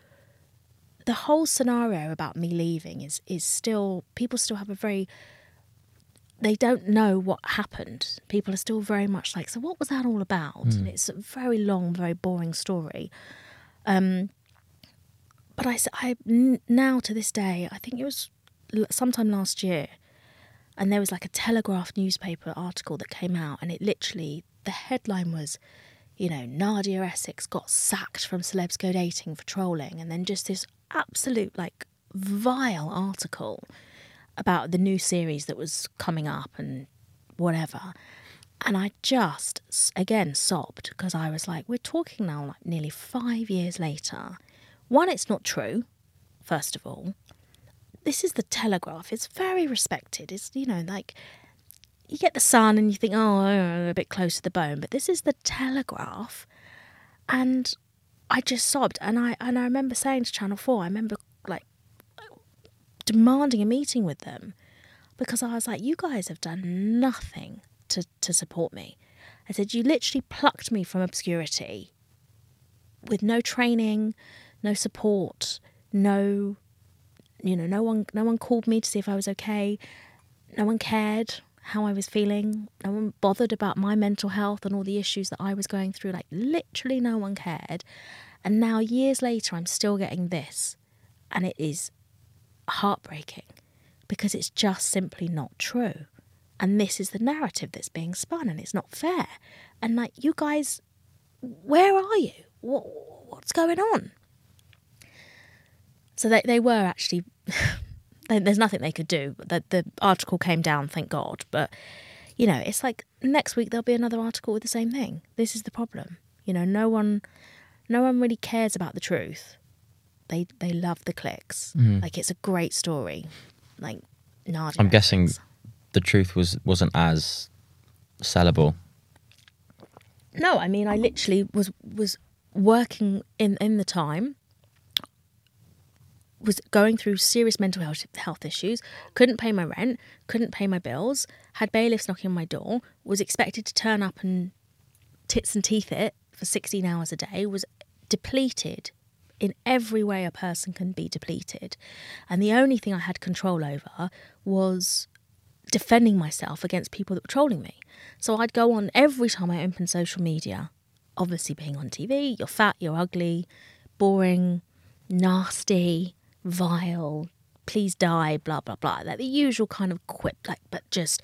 the whole scenario about me leaving is is still, people still have a very, they don't know what happened. People are still very much like, so what was that all about? Mm. And it's a very long, very boring story. Um, but I, I, now to this day, I think it was sometime last year, and there was like a Telegraph newspaper article that came out, and it literally, the headline was, you know, Nadia Essex got sacked from Celebs Go Dating for trolling, and then just this absolute, like, vile article about the new series that was coming up and whatever. And I just, again, sobbed because I was like, we're talking now like nearly five years later. One, it's not true, first of all. This is the Telegraph. It's very respected. It's, you know, like you get the Sun and you think, oh, a bit close to the bone. But this is the Telegraph. And I just sobbed. And I, and I remember saying to Channel Four, I remember like, demanding a meeting with them because I was like, you guys have done nothing to, to support me. I said, you literally plucked me from obscurity with no training, no support, no, you know, no one, no one called me to see if I was okay. No one cared how I was feeling. No one bothered about my mental health and all the issues that I was going through. Like, literally no one cared. And now, years later, I'm still getting this. And it is heartbreaking because it's just simply not true. And this is the narrative that's being spun, and it's not fair. And, like, you guys, where are you? What, what's going on? So they, they were actually... There's nothing they could do. The, the article came down, thank God. But, you know, it's like next week there'll be another article with the same thing. This is the problem. You know, no one no one really cares about the truth. They they love the clicks. Mm. Like, it's a great story. Like, Nadia. I'm guessing the truth was, wasn't as sellable. No, I mean, I literally was, was working in, in the time, was going through serious mental health, health issues, couldn't pay my rent, couldn't pay my bills, had bailiffs knocking on my door, was expected to turn up and tits and teeth it for sixteen hours a day, was depleted in every way a person can be depleted. And the only thing I had control over was defending myself against people that were trolling me. So I'd go on every time I opened social media, obviously being on T V, you're fat, you're ugly, boring, nasty, vile, please die, blah, blah, blah. Like the usual kind of quip, like, but just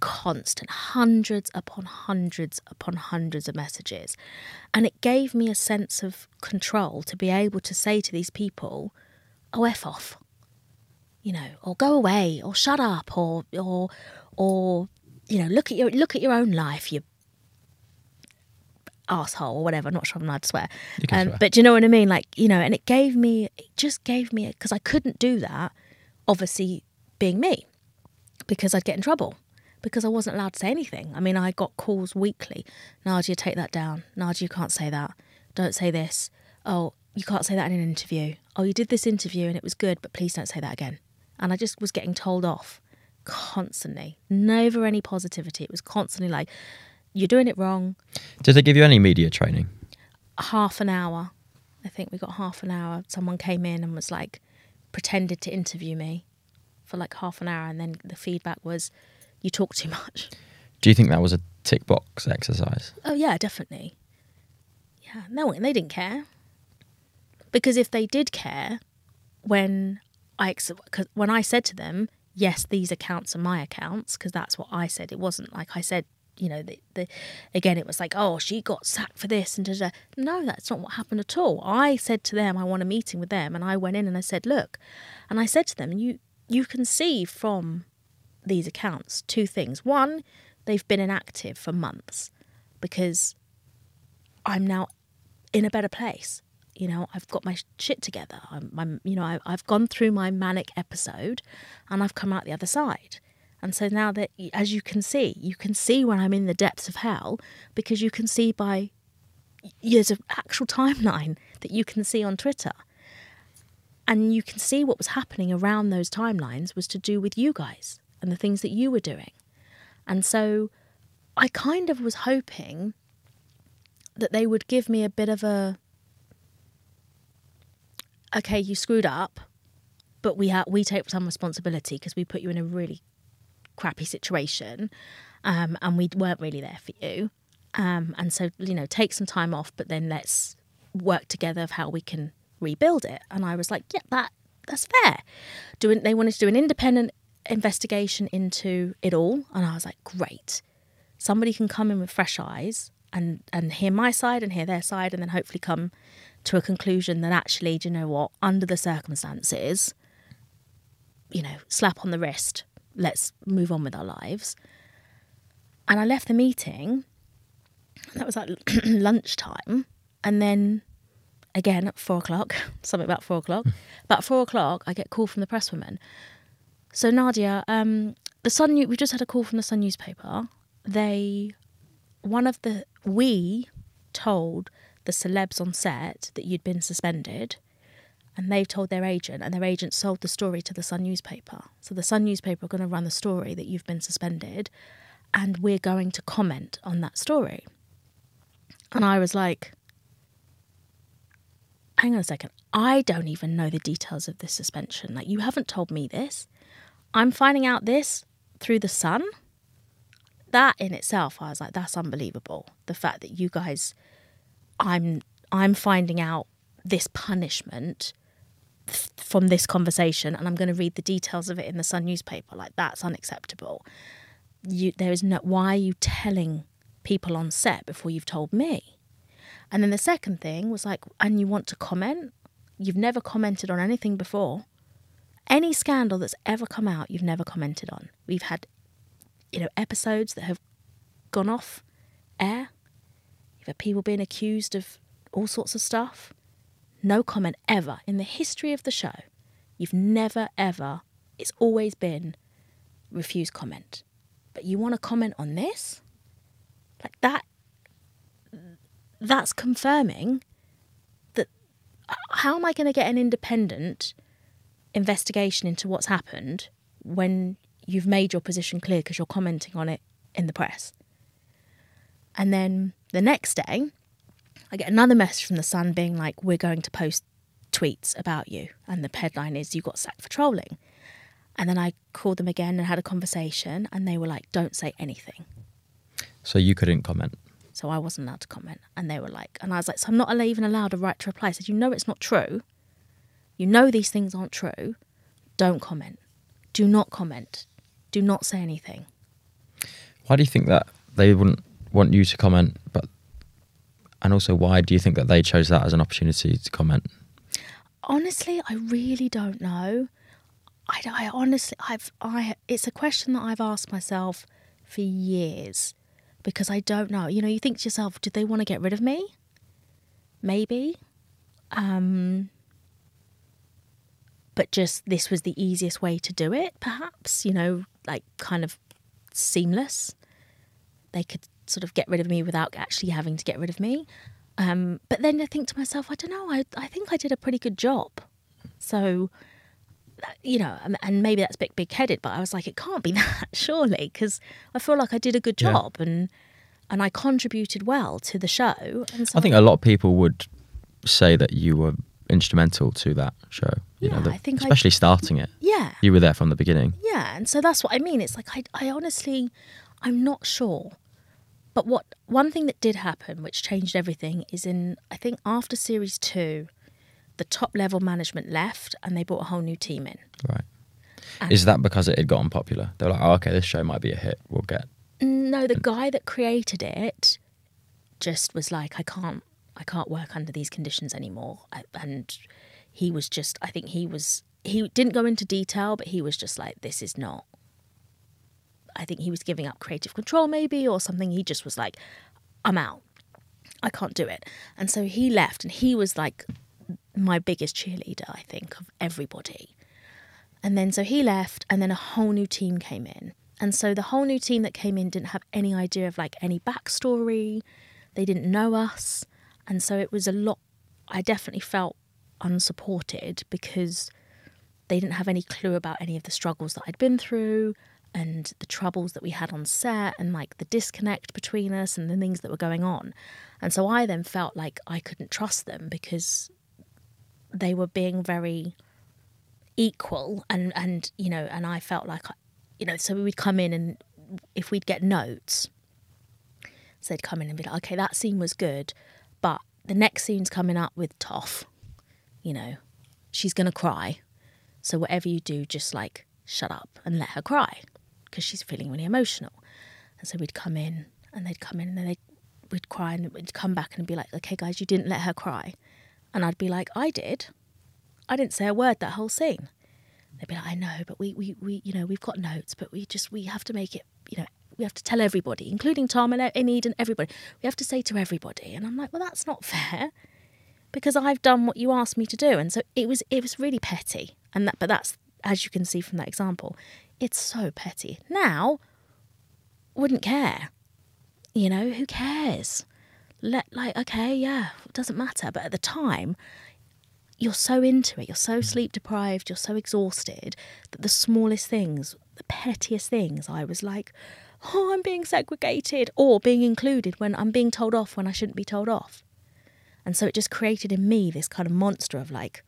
constant, hundreds upon hundreds upon hundreds of messages. And it gave me a sense of control to be able to say to these people, oh, F off, you know, or go away, or shut up, or, or, or, you know, look at your, look at your own life, you asshole, or whatever. I'm not sure I'm allowed to swear. Um, swear. But do you know what I mean? Like, you know, and it gave me, it just gave me, because I couldn't do that, obviously, being me, because I'd get in trouble, because I wasn't allowed to say anything. I mean, I got calls weekly. Nadia, take that down. Nadia, you can't say that. Don't say this. Oh, you can't say that in an interview. Oh, you did this interview and it was good, but please don't say that again. And I just was getting told off constantly. Never any positivity. It was constantly like, you're doing it wrong. Did they give you any media training? Half an hour. I think we got half an hour. Someone came in and was like, pretended to interview me for like half an hour. And then the feedback was, you talk too much. Do you think that was a tick box exercise? Oh, yeah, definitely. Yeah, no, they didn't care. Because if they did care, when I, cause when I said to them, yes, these accounts are my accounts, because that's what I said. It wasn't like I said, you know, the, the again, it was like, oh, she got sacked for this and da, da. No, that's not what happened at all. I said to them, I want a meeting with them. And I went in and I said, look, and I said to them, you you can see from these accounts two things. One, they've been inactive for months because I'm now in a better place. You know, I've got my shit together. I'm, I'm you know, I, I've gone through my manic episode and I've come out the other side. And so now that, as you can see, you can see when I'm in the depths of hell, because you can see by, there's an actual timeline that you can see on Twitter. And you can see what was happening around those timelines was to do with you guys and the things that you were doing. And so I kind of was hoping that they would give me a bit of a, okay, you screwed up, but we ha- we take some responsibility because we put you in a really crappy situation, um, and we weren't really there for you, um, and so, you know, take some time off, but then let's work together of how we can rebuild it. And I was like, yeah, that that's fair. Doing, they wanted to do an independent investigation into it all, and I was like, great, somebody can come in with fresh eyes and and hear my side and hear their side, and then hopefully come to a conclusion that actually, do you know what, under the circumstances, you know, slap on the wrist, let's move on with our lives. And I left the meeting, that was like lunchtime, and then again at four o'clock, something about four o'clock, about four o'clock I get a call from the presswoman. So Nadia, um, the Sun, we just had a call from the Sun newspaper. They, one of the, we told the celebs on set that you'd been suspended. And they've told their agent, and their agent sold the story to the Sun newspaper. So the Sun newspaper are going to run the story that you've been suspended, and we're going to comment on that story. And I was like, hang on a second, I don't even know the details of this suspension. Like, you haven't told me this. I'm finding out this through The Sun. That in itself, I was like, that's unbelievable. The fact that you guys, I'm I'm finding out this punishment th- from this conversation, and I'm going to read the details of it in the Sun newspaper. Like, that's unacceptable. You, there is no, why are you telling people on set before you've told me? And then the second thing was like, and you want to comment? You've never commented on anything before. Any scandal that's ever come out, you've never commented on. We've had, you know, episodes that have gone off air. You've had people being accused of all sorts of stuff. No comment ever. In the history of the show, you've never, ever, it's always been refuse comment. But you want to comment on this? Like that, that's confirming that, how am I going to get an independent investigation into what's happened when you've made your position clear because you're commenting on it in the press? And then the next day, I get another message from The Sun being like, we're going to post tweets about you. And the headline is, you got sacked for trolling. And then I called them again and had a conversation, and they were like, don't say anything. So you couldn't comment? So I wasn't allowed to comment. And they were like, and I was like, so I'm not even allowed a right to reply. I said, you know it's not true. You know these things aren't true. Don't comment. Do not comment. Do not say anything. Why do you think that they wouldn't want you to comment? But and also, why do you think that they chose that as an opportunity to comment? Honestly, I really don't know. I, I honestly, I've, I. It's a question that I've asked myself for years. Because I don't know. You know, you think to yourself, did they want to get rid of me? Maybe. Um, but just this was the easiest way to do it, perhaps. You know, like kind of seamless. They could sort of get rid of me without actually having to get rid of me. Um, but then I think to myself, I don't know, I, I think I did a pretty good job. So, you know, and maybe that's a bit big-headed, but I was like, it can't be that, surely, because I feel like I did a good job, yeah. and and I contributed well to the show. And so I think I, a lot of people would say that you were instrumental to that show, you yeah, know, the, I think especially I, starting it. Yeah. You were there from the beginning. Yeah, and so that's what I mean. It's like, I, I honestly, I'm not sure. But what one thing that did happen, which changed everything, is in, I think, after series two, the top-level management left and they brought a whole new team in. Right. And is that because it had gotten popular? They were like, oh, okay, this show might be a hit. We'll get... No, the guy that created it just was like, I can't I can't work under these conditions anymore. And he was just... I think he was... He didn't go into detail, but he was just like, this is not... I think he was giving up creative control maybe or something. He just was like, I'm out. I can't do it. And so he left and he was like... my biggest cheerleader, I think, of everybody. And then so he left and then a whole new team came in. And so the whole new team that came in didn't have any idea of like any backstory. They didn't know us. And so it was a lot. I definitely felt unsupported because they didn't have any clue about any of the struggles that I'd been through and the troubles that we had on set and like the disconnect between us and the things that were going on. And so I then felt like I couldn't trust them because they were being very equal and, and, you know, and I felt like, I, you know, so we would come in and if we'd get notes, so they'd come in and be like, okay, that scene was good, but the next scene's coming up with Toph, you know, she's going to cry. So whatever you do, just like shut up and let her cry because she's feeling really emotional. And so we'd come in and they'd come in and then they'd, we'd cry and we'd come back and be like, okay, guys, you didn't let her cry. And I'd be like, I did. I didn't say a word that whole scene. They'd be like, I know, but we, we, we, you know, we've got notes, but we just, we have to make it, you know, we have to tell everybody, including Tom and Enid and everybody. We have to say to everybody. And I'm like, well, that's not fair because I've done what you asked me to do. And so it was, it was really petty. And that, but that's, as you can see from that example, it's so petty. Now, wouldn't care. You know, who cares? Let like, okay, yeah, it doesn't matter. But at the time, you're so into it. You're so sleep deprived. You're so exhausted that the smallest things, the pettiest things, I was like, oh, I'm being segregated or being included when I'm being told off when I shouldn't be told off. And so it just created in me this kind of monster of like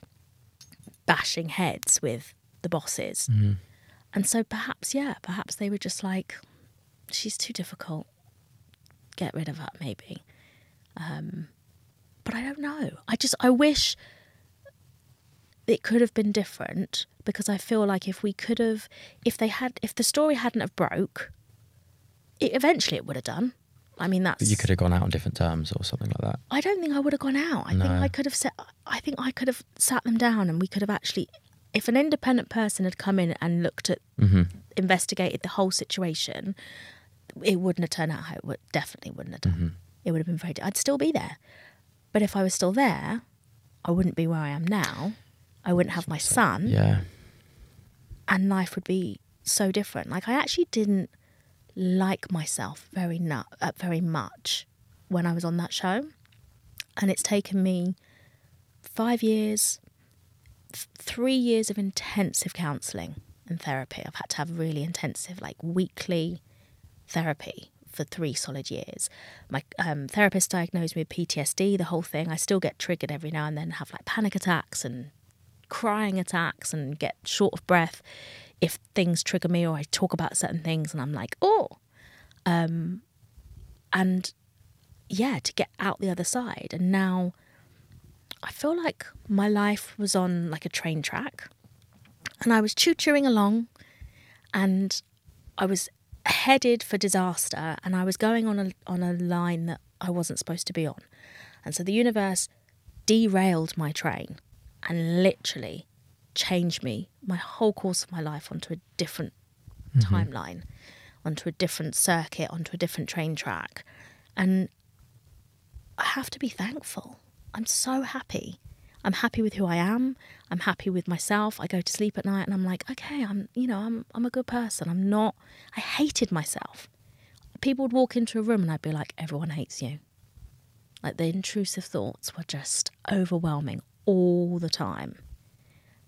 bashing heads with the bosses. Mm. And so perhaps, yeah, perhaps they were just like, she's too difficult. Get rid of her, maybe. Um, but I don't know. I just, I wish it could have been different, because I feel like if we could have, if they had, if the story hadn't have broke, it, eventually it would have done. I mean, that's... But you could have gone out on different terms or something like that. I don't think I would have gone out. I no. think I could have set, I think I could have sat them down and we could have actually, if an independent person had come in and looked at, mm-hmm. investigated the whole situation, it wouldn't have turned out how it would, definitely wouldn't have done. Mm-hmm. It would have been very, I'd still be there. But if I was still there, I wouldn't be where I am now. I wouldn't have my son. Yeah. And life would be so different. Like, I actually didn't like myself very not, uh, very much when I was on that show. And it's taken me five years, th- three years of intensive counselling and therapy. I've had to have really intensive, like, weekly therapy for three solid years. My um, therapist diagnosed me with P T S D, the whole thing. I still get triggered every now and then, have, like, panic attacks and crying attacks and get short of breath if things trigger me or I talk about certain things and I'm like, oh. Um, and, yeah, to get out the other side. And now I feel like my life was on, like, a train track and I was choo-chooing along and I was headed for disaster and I was going on a, on a line that I wasn't supposed to be on. And so the universe derailed my train and literally changed me, my whole course of my life, onto a different mm-hmm. timeline, onto a different circuit, onto a different train track. And I have to be thankful. I'm so happy. I'm happy with who I am. I'm happy with myself. I go to sleep at night and I'm like, okay, I'm, you know, I'm, I'm a good person. I'm not, I hated myself. People would walk into a room and I'd be like, everyone hates you. Like, the intrusive thoughts were just overwhelming all the time.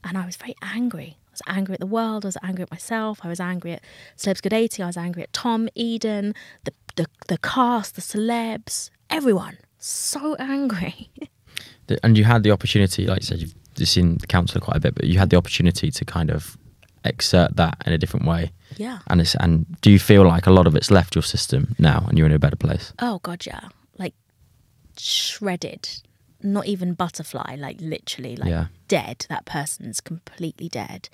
And I was very angry. I was angry at the world. I was angry at myself. I was angry at Celebs Go Dating. I was angry at Tom, Eden, the, the, the cast, the celebs, everyone. So angry. And you had the opportunity, like you said, you've seen the counsellor quite a bit, but you had the opportunity to kind of exert that in a different way. Yeah. And it's, and do you feel like a lot of it's left your system now and you're in a better place? Oh, God, yeah. Like, shredded. Not even butterfly, like, literally, like, yeah. dead. That person's completely dead.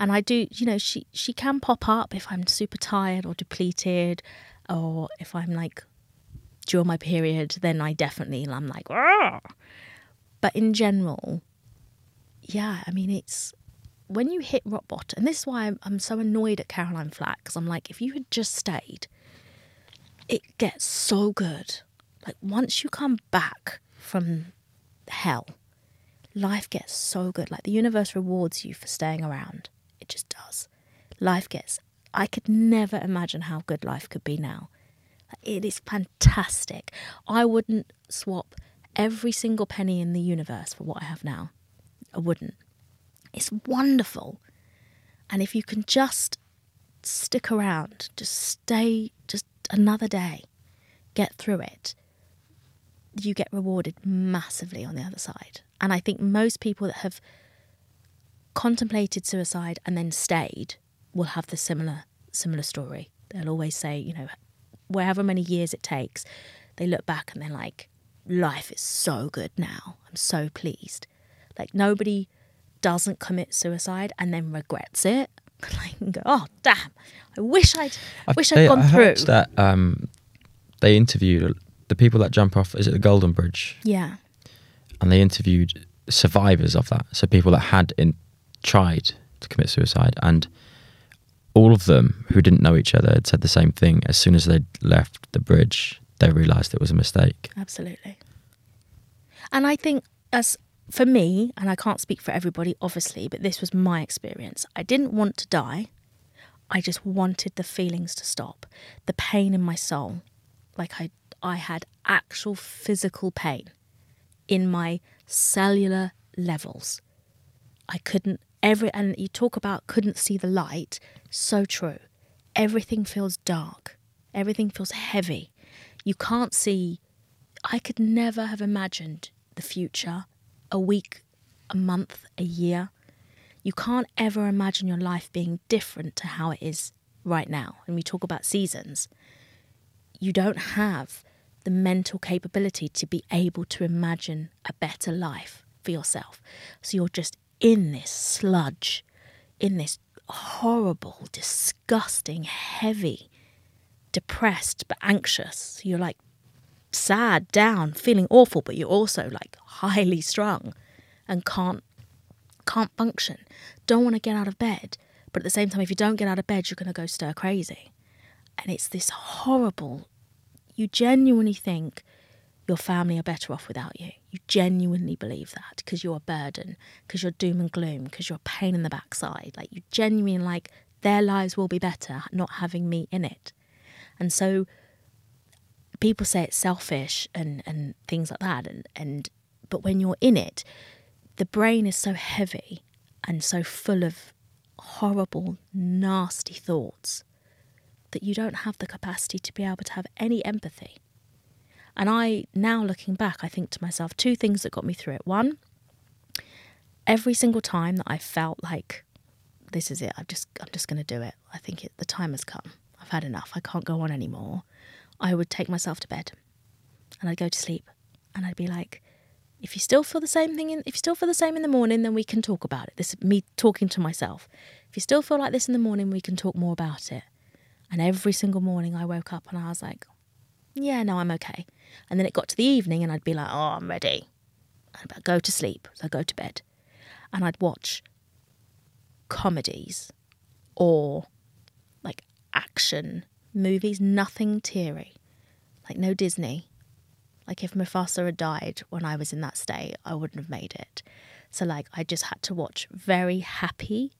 And I do, you know, she, she can pop up if I'm super tired or depleted, or if I'm, like, during my period, then I definitely, I'm like, argh! But in general, yeah, I mean, it's when you hit rock bottom, and this is why I'm, I'm so annoyed at Caroline Flack, because I'm like, if you had just stayed, it gets so good. Like, once you come back from hell, life gets so good. Like, the universe rewards you for staying around. It just does. Life gets, I could never imagine how good life could be now. It is fantastic. I wouldn't swap every single penny in the universe for what I have now. I wouldn't. It's wonderful. And if you can just stick around, just stay just another day, get through it, you get rewarded massively on the other side. And I think most people that have contemplated suicide and then stayed will have the similar similar story. They'll always say, you know, wherever many years it takes, they look back and they're like, life is so good now. I'm so pleased. Like, nobody doesn't commit suicide and then regrets it. Like, and go, oh damn! I wish I'd I wish they, I'd gone I heard through. That um, they interviewed the people that jump off. Is it the Golden Bridge? Yeah. And they interviewed survivors of that, so people that had in, tried to commit suicide, and all of them who didn't know each other had said the same thing. As soon as they'd left the bridge, they realised it was a mistake. Absolutely. And I think, as for me, and I can't speak for everybody, obviously, but this was my experience. I didn't want to die. I just wanted the feelings to stop. The pain in my soul. Like, I, I had actual physical pain in my cellular levels. I couldn't, every, and you talk about couldn't see the light. So true. Everything feels dark. Everything feels heavy. You can't see. I could never have imagined the future, a week, a month, a year. You can't ever imagine your life being different to how it is right now. And we talk about seasons. You don't have the mental capability to be able to imagine a better life for yourself. So you're just in this sludge, in this horrible, disgusting, heavy, depressed but anxious. You're like sad, down, feeling awful, but you're also like highly strung and can't can't function. Don't want to get out of bed. But at the same time, if you don't get out of bed, you're going to go stir crazy. And it's this horrible, you genuinely think your family are better off without you. You genuinely believe that because you're a burden, because you're doom and gloom, because you're a pain in the backside. Like you genuinely like their lives will be better not having me in it. And so people say it's selfish and, and things like that. And, and but when you're in it, the brain is so heavy and so full of horrible, nasty thoughts that you don't have the capacity to be able to have any empathy. And I, now looking back, I think to myself, two things that got me through it. One, every single time that I felt like, this is it, I've just, I'm just going to do it. I think it, the time has come. I've had enough. I can't go on anymore. I would take myself to bed and I'd go to sleep and I'd be like, if you still feel the same thing, in, if you still feel the same in the morning, then we can talk about it. This is me talking to myself. If you still feel like this in the morning, we can talk more about it. And every single morning I woke up and I was like, yeah, no, I'm okay. And then it got to the evening and I'd be like, oh, I'm ready. And I'd go to sleep. So I'd go to bed and I'd watch comedies or like action movies, nothing teary, like no Disney. Like if Mufasa had died when I was in that state, I wouldn't have made it. So like I just had to watch very happy.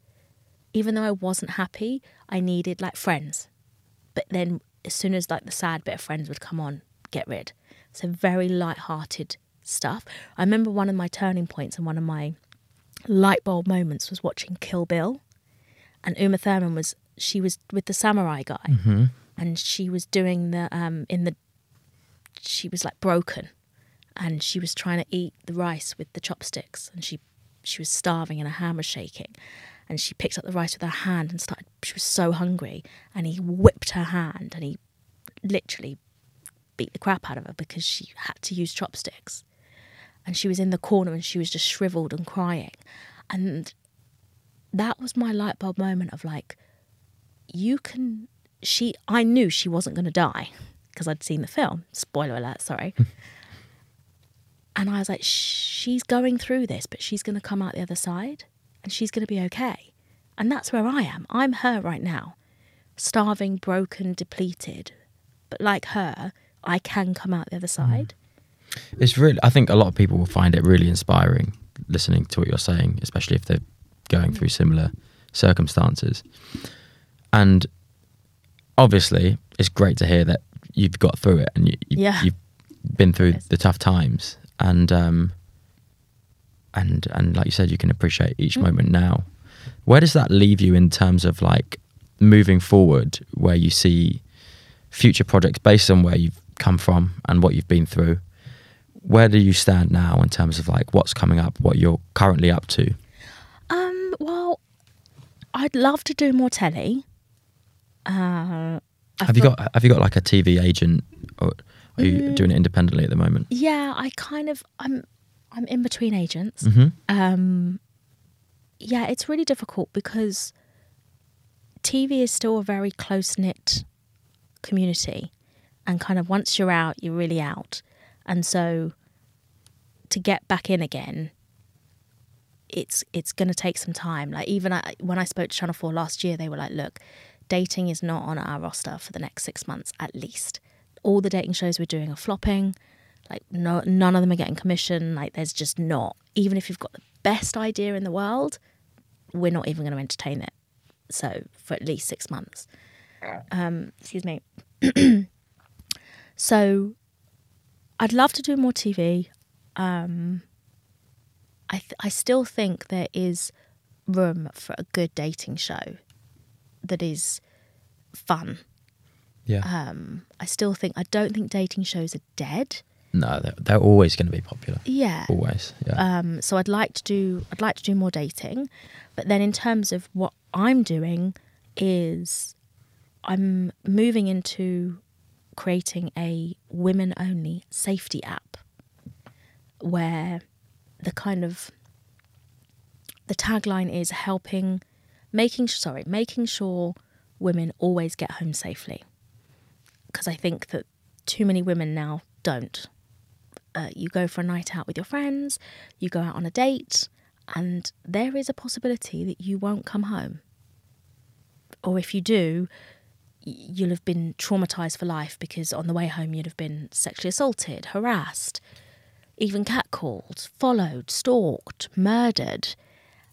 Even though I wasn't happy, I needed like Friends. But then as soon as like the sad bit of Friends would come on, get rid. So very light-hearted stuff. I remember one of my turning points and one of my light bulb moments was watching Kill Bill. And Uma Thurman was, she was with the samurai guy. Mm-hmm. And she was doing the, um, in the, she was like broken and she was trying to eat the rice with the chopsticks and she she was starving and her hand was shaking and she picked up the rice with her hand and started, she was so hungry and he whipped her hand and he literally beat the crap out of her because she had to use chopsticks and she was in the corner and she was just shriveled and crying. And that was my light bulb moment of like, you can, she, I knew she wasn't going to die because I'd seen the film, spoiler alert, sorry. And I was like, she's going through this, but she's going to come out the other side and she's going to be okay. And that's where I am. I'm her right now, starving, broken, depleted. But like her, I can come out the other side. It's really, I think a lot of people will find it really inspiring listening to what you're saying, especially if they're going through similar circumstances. And obviously it's great to hear that you've got through it and you, you, yeah. you've been through the tough times and um, and and like you said, you can appreciate each mm. moment now. Where does that leave you in terms of like moving forward, where you see future projects based on where you've come from and what you've been through? Where do you stand now in terms of like what's coming up, what you're currently up to? Um, well, I'd love to do more telly. Uh I have thought, you got have you got like a T V agent, or are you mm, doing it independently at the moment? Yeah, I kind of I'm I'm in between agents. Mm-hmm. Um, yeah, it's really difficult because T V is still a very close-knit community, and kind of once you're out, you're really out. And so to get back in again, it's it's going to take some time. Like even I, when I spoke to Channel Four last year, they were like, "Look, dating is not on our roster for the next six months at least. All the dating shows we're doing are flopping. Like no, none of them are getting commission. Like there's just not. Even if you've got the best idea in the world, we're not even going to entertain it. So for at least six months. Um, excuse me. So I'd love to do more T V. Um, I th- I still think there is room for a good dating show that is fun. Yeah. Um, I still think, I don't think dating shows are dead. No, they're, they're always going to be popular. Yeah, always. Yeah. Um, so I'd like to do, I'd like to do more dating, but then in terms of what I'm doing is, I'm moving into creating a women-only safety app, where the kind of the tagline is helping, making sorry, making sure women always get home safely, because I think that too many women now don't. Uh, you go for a night out with your friends, you go out on a date, and there is a possibility that you won't come home. Or if you do, you'll have been traumatised for life because on the way home you'd have been sexually assaulted, harassed, even catcalled, followed, stalked, murdered.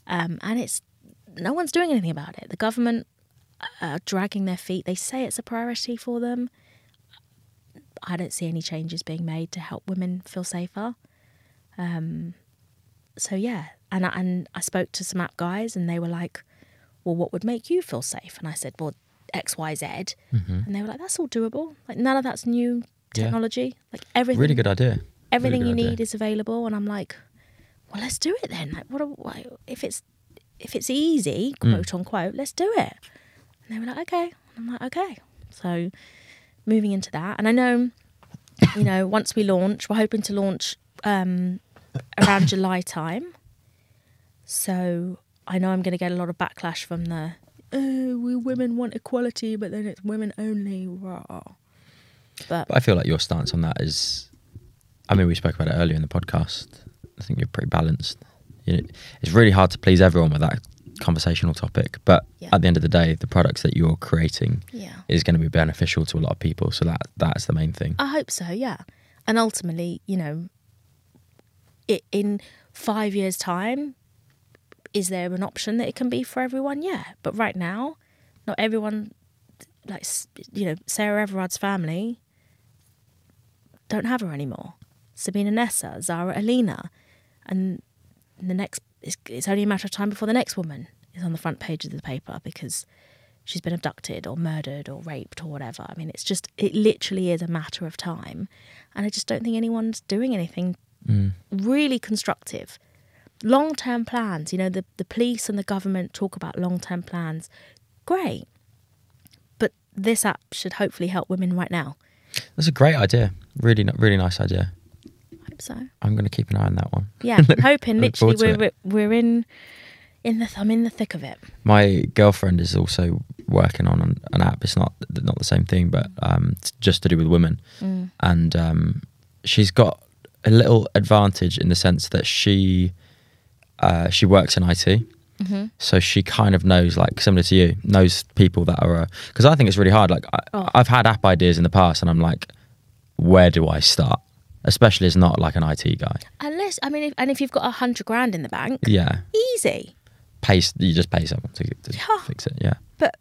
Um, and it's no one's doing anything about it. The government are dragging their feet. They say it's a priority for them. I don't see any changes being made to help women feel safer. Um, so, yeah. And I, and I spoke to some app guys and they were like, well, what would make you feel safe? And I said, well, X, Y, Z. Mm-hmm. And they were like, that's all doable. Like, none of that's new technology. Yeah. Like, everything. Really good idea. Everything really good you idea. need is available. And I'm like, well, let's do it then. Like, what? A, if it's if it's easy, quote mm. unquote, let's do it. And they were like, okay. And I'm like, okay. So... moving into that, and I know, you know, once we launch, we're hoping to launch um, around July time. So I know I'm going to get a lot of backlash from the, oh, we women want equality, but then it's women only. Wow. But, but I feel like your stance on that is, I mean, we spoke about it earlier in the podcast. I think you're pretty balanced. You know, it's really hard to please everyone with that conversational topic, but yeah. at the end of the day, the products that you're creating yeah. is going to be beneficial to a lot of people, so that that's the main thing. I hope so, yeah. And ultimately, you know, it, in five years time, is there an option that it can be for everyone? Yeah, but right now, not everyone, like, you know, Sarah Everard's family don't have her anymore. Sabina Nessa, Zara Alina, and the next It's, it's only a matter of time before the next woman is on the front page of the paper because she's been abducted or murdered or raped or whatever. I mean, it's just, it literally is a matter of time. And I just don't think anyone's doing anything mm. really constructive. Long-term plans, you know, the, the police and the government talk about long-term plans. Great. But this app should hopefully help women right now. That's a great idea. Really, really nice idea. So I'm going to keep an eye on that one. Yeah, I'm hoping literally we're, we're we're in in the I'm in the thick of it. My girlfriend is also working on an, an app. It's not not the same thing, but um, it's just to do with women. Mm. And um, she's got a little advantage in the sense that she uh, she works in I T. Mm-hmm. So she kind of knows, like, similar to you, knows people that are, because uh, I think it's really hard. Like I, oh. I've had app ideas in the past, and I'm like, where do I start? Especially as not like an I T guy. Unless, I mean, if, and if you've got a hundred grand in the bank, yeah, easy. Pay, you just pay someone to, to yeah. fix it, yeah. But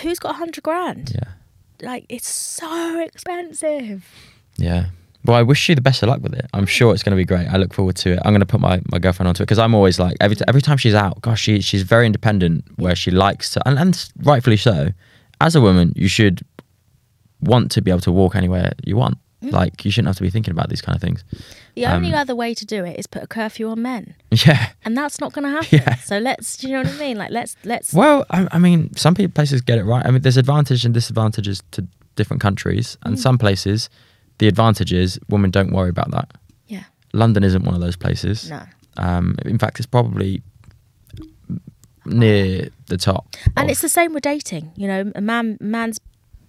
who's got a hundred grand? Yeah. Like, it's so expensive. Yeah. Well, I wish you the best of luck with it. I'm sure it's going to be great. I look forward to it. I'm going to put my, my girlfriend onto it because I'm always like, every, t- every time she's out, gosh, she she's very independent where she likes to, and, and rightfully so. As a woman, you should want to be able to walk anywhere you want. Like, you shouldn't have to be thinking about these kind of things. The only um, other way to do it is put a curfew on men. Yeah. And that's not going to happen. Yeah. So let's, do you know what I mean? Like, let's... let's. Well, I, I mean, some people, places get it right. I mean, there's advantages and disadvantages to different countries. And mm. some places, the advantage is women don't worry about that. Yeah. London isn't one of those places. No. Um, in fact, it's probably near oh. the top. And of, it's the same with dating. You know, a man, man's...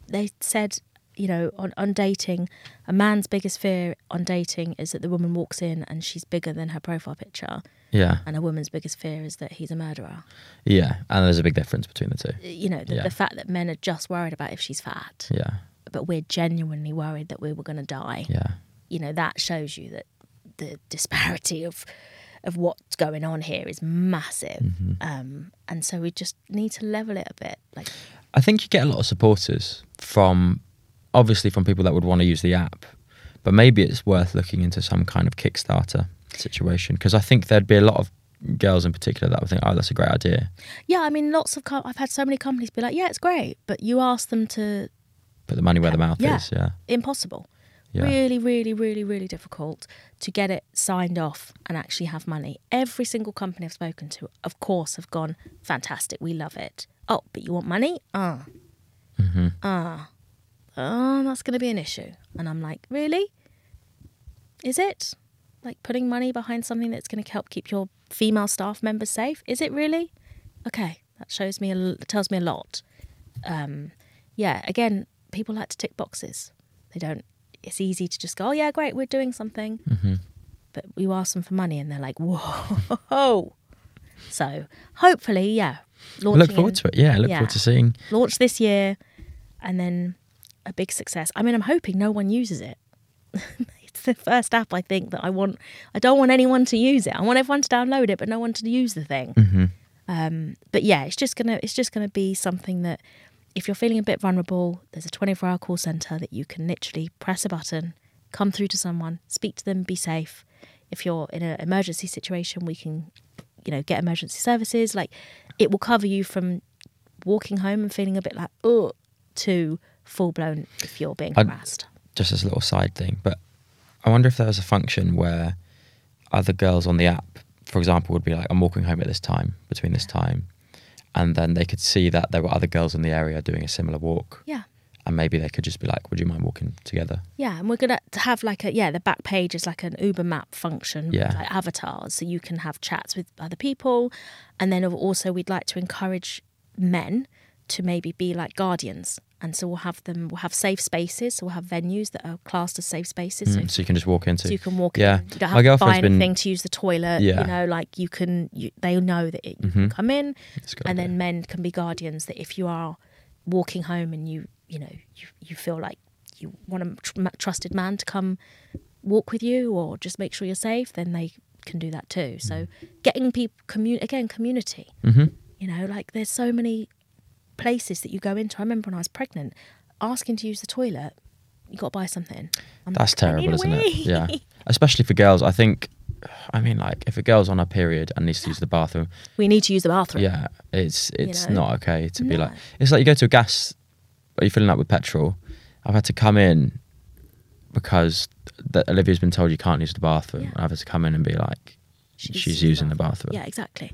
They said... You know, on, on dating, a man's biggest fear on dating is that the woman walks in and she's bigger than her profile picture. Yeah. And a woman's biggest fear is that he's a murderer. Yeah. And there's a big difference between the two. You know, the, yeah. the fact that men are just worried about if she's fat. Yeah. But we're genuinely worried that we were going to die. Yeah. You know, that shows you that the disparity of of what's going on here is massive. Mm-hmm. Um, and so we just need to level it a bit. Like, I think you get a lot of supporters from... obviously from people that would want to use the app, but maybe it's worth looking into some kind of Kickstarter situation because I think there'd be a lot of girls in particular that would think, oh, that's a great idea. Yeah, I mean, lots of com- I've had so many companies be like, yeah, it's great, but you ask them to... put the money where the mouth yeah, is, yeah. Impossible. Yeah. Really, really, really, really difficult to get it signed off and actually have money. Every single company I've spoken to, of course, have gone, fantastic, we love it. Oh, but you want money? Ah. Uh. Mm-hmm. Ah. Uh. Oh, that's going to be an issue. And I'm like, really? Is it? Like putting money behind something that's going to help keep your female staff members safe? Is it really? Okay, that shows me, a, tells me a lot. Um, yeah, again, people like to tick boxes. They don't, it's easy to just go, oh yeah, great, we're doing something. Mm-hmm. But you ask them for money and they're like, whoa. So hopefully, yeah. Look forward in, to it. Yeah, I look yeah, forward to seeing. Launch this year and then a big success. I mean, I'm hoping no one uses it. It's the first app I think that I want. I don't want anyone to use it. I want everyone to download it, but no one to use the thing. Mm-hmm. Um, but yeah, it's just gonna it's just gonna be something that if you're feeling a bit vulnerable, there's a twenty-four hour call centre that you can literally press a button, come through to someone, speak to them, be safe. If you're in an emergency situation, we can, you know, get emergency services. Like, it will cover you from walking home and feeling a bit like, oh, to full-blown if you're being harassed. I'd, just as a little side thing, but I wonder if there was a function where other girls on the app, for example, would be like, I'm walking home at this time, between this yeah. time, and then they could see that there were other girls in the area doing a similar walk. Yeah. And maybe they could just be like, would you mind walking together? Yeah, and we're going to have like a, yeah, the back page is like an Uber map function, yeah. like avatars, so you can have chats with other people. And then also we'd like to encourage men to maybe be like guardians. And so we'll have them, we'll have safe spaces. So we'll have venues that are classed as safe spaces. So, mm, so you can just walk into. So you can walk yeah. in. You don't have to buy anything been... to use the toilet. Yeah. You know, like you can, you, they know that it, you mm-hmm. can come in. And then men can be guardians that if you are walking home and you, you know, you, you feel like you want a tr- trusted man to come walk with you or just make sure you're safe, then they can do that too. So mm. getting people, commun- again, community. Mm-hmm. You know, like there's so many places that you go into. I remember when I was pregnant, asking to use the toilet, you got to buy something. I'm That's like, terrible, isn't it? Yeah, especially for girls. I think, I mean, like if a girl's on her period and needs to use the bathroom, we need to use the bathroom. Yeah, it's it's you know? not okay to no. be like. It's like you go to a gas. Are you filling up with petrol? I've had to come in because the, Olivia's been told you can't use the bathroom. Yeah. I've had to come in and be like, she's, she's using the bathroom. the bathroom. Yeah, exactly.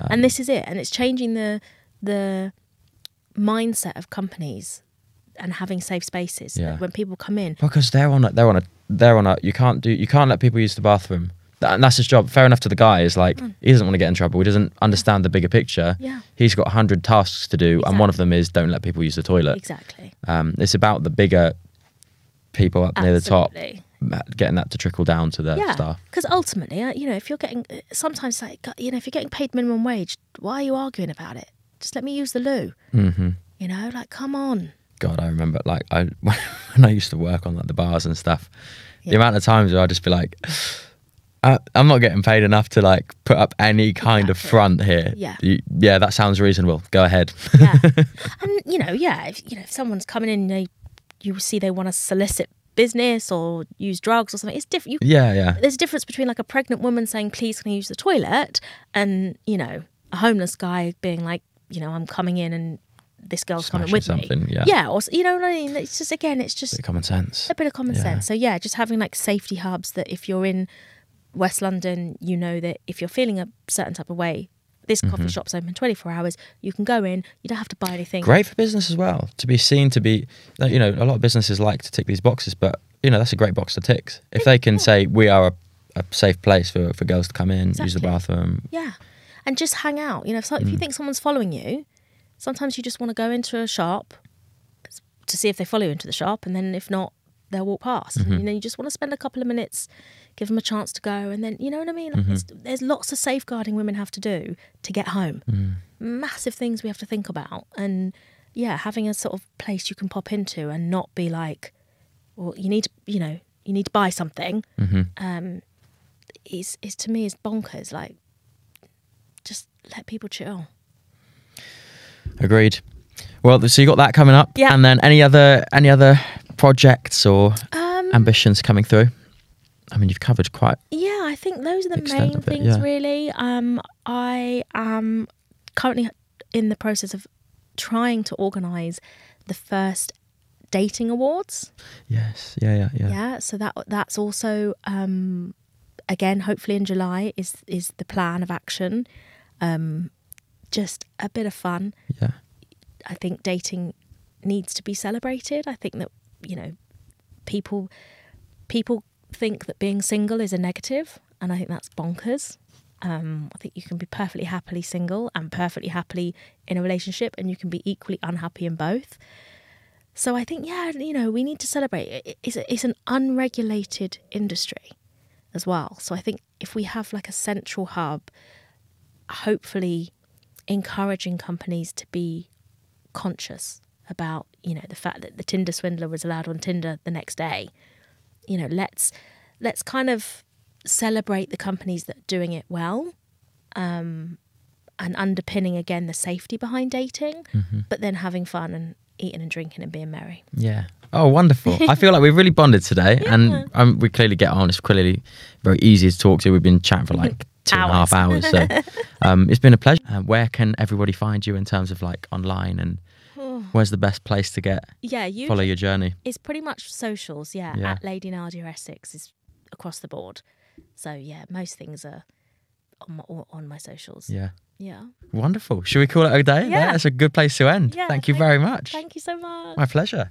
Um, and this is it, and it's changing the the. mindset of companies and having safe spaces yeah. when people come in, because they're on a, they're on a they're on a you can't do you can't let people use the bathroom, and that's his job. Fair enough to the guy, is like mm. he doesn't want to get in trouble, he doesn't understand the bigger picture. Yeah, he's got a hundred tasks to do, exactly. and one of them is don't let people use the toilet. Exactly. Um, it's about the bigger people up Absolutely. near the top, getting that to trickle down to the yeah. staff. Because ultimately, you know, if you're getting sometimes like you know if you're getting paid minimum wage, why are you arguing about it? Just let me use the loo. Mm-hmm. You know, like, come on. God, I remember, like, I when I used to work on, like, the bars and stuff, yeah. the amount of times where I'd just be like, I, I'm not getting paid enough to, like, put up any kind exactly. of front here. Yeah. You, yeah, that sounds reasonable. Go ahead. Yeah. And, you know, yeah, if, you know, if someone's coming in and they, you see they want to solicit business or use drugs or something, it's different. Yeah, yeah. There's a difference between, like, a pregnant woman saying, please, can you use the toilet? And, you know, a homeless guy being like, you know, I'm coming in and this girl's Smashing coming with something, me. Yeah. yeah, or you know what I mean? It's just, again, it's just... A bit of common sense. A bit of common yeah. sense. So yeah, just having like safety hubs that if you're in West London, you know that if you're feeling a certain type of way, this mm-hmm. coffee shop's open twenty-four hours, you can go in, you don't have to buy anything. Great for business as well, to be seen to be... You know, a lot of businesses like to tick these boxes, but, you know, that's a great box to tick. If they can yeah. say, we are a, a safe place for, for girls to come in, exactly. use the bathroom. Yeah. And just hang out. You know, if, so, mm. if you think someone's following you, sometimes you just want to go into a shop to see if they follow you into the shop. And then if not, they'll walk past. Mm-hmm. And, you know, you just want to spend a couple of minutes, give them a chance to go. And then, you know what I mean? Like, mm-hmm. there's lots of safeguarding women have to do to get home. Mm. Massive things we have to think about. And, yeah, having a sort of place you can pop into and not be like, well, you need to, you know, you need to buy something. Mm-hmm. Um, is, is, to me, is bonkers. Like, just let people chill. Agreed. Well, so you got that coming up, yeah. and then any other any other projects or um, ambitions coming through? I mean, you've covered quite. Yeah, I think those are the main things, yeah. really. Um, I am currently in the process of trying to organise the first dating awards. Yes. Yeah. Yeah. Yeah. Yeah. So that that's also um, again, hopefully in July is is the plan of action. Um, just a bit of fun. Yeah. I think dating needs to be celebrated. I think that, you know, people people think that being single is a negative, and I think that's bonkers. Um, I think you can be perfectly happily single and perfectly happily in a relationship, and you can be equally unhappy in both. So I think, yeah, you know, we need to celebrate. It's, it's an unregulated industry as well. So I think if we have like a central hub, hopefully encouraging companies to be conscious about, you know, the fact that the Tinder swindler was allowed on Tinder the next day, you know, let's let's kind of celebrate the companies that are doing it well, um, and underpinning again the safety behind dating, mm-hmm. but then having fun and eating and drinking and being merry. Yeah. Oh, wonderful. I feel like we've really bonded today. Yeah. And um, we clearly get on. It's clearly very easy to talk to. We've been chatting for like two hours. and a half hours. So um, it's been a pleasure. Uh, where can everybody find you in terms of like online, and where's the best place to get, yeah, you follow your journey? It's pretty much socials. Yeah, yeah. At Lady Nadia Essex is across the board. So yeah, most things are on my, on my socials. Yeah. Yeah. Wonderful. Should we call it a day? Yeah. That's a good place to end. Yeah, thank you thank, very much. Thank you so much. My pleasure.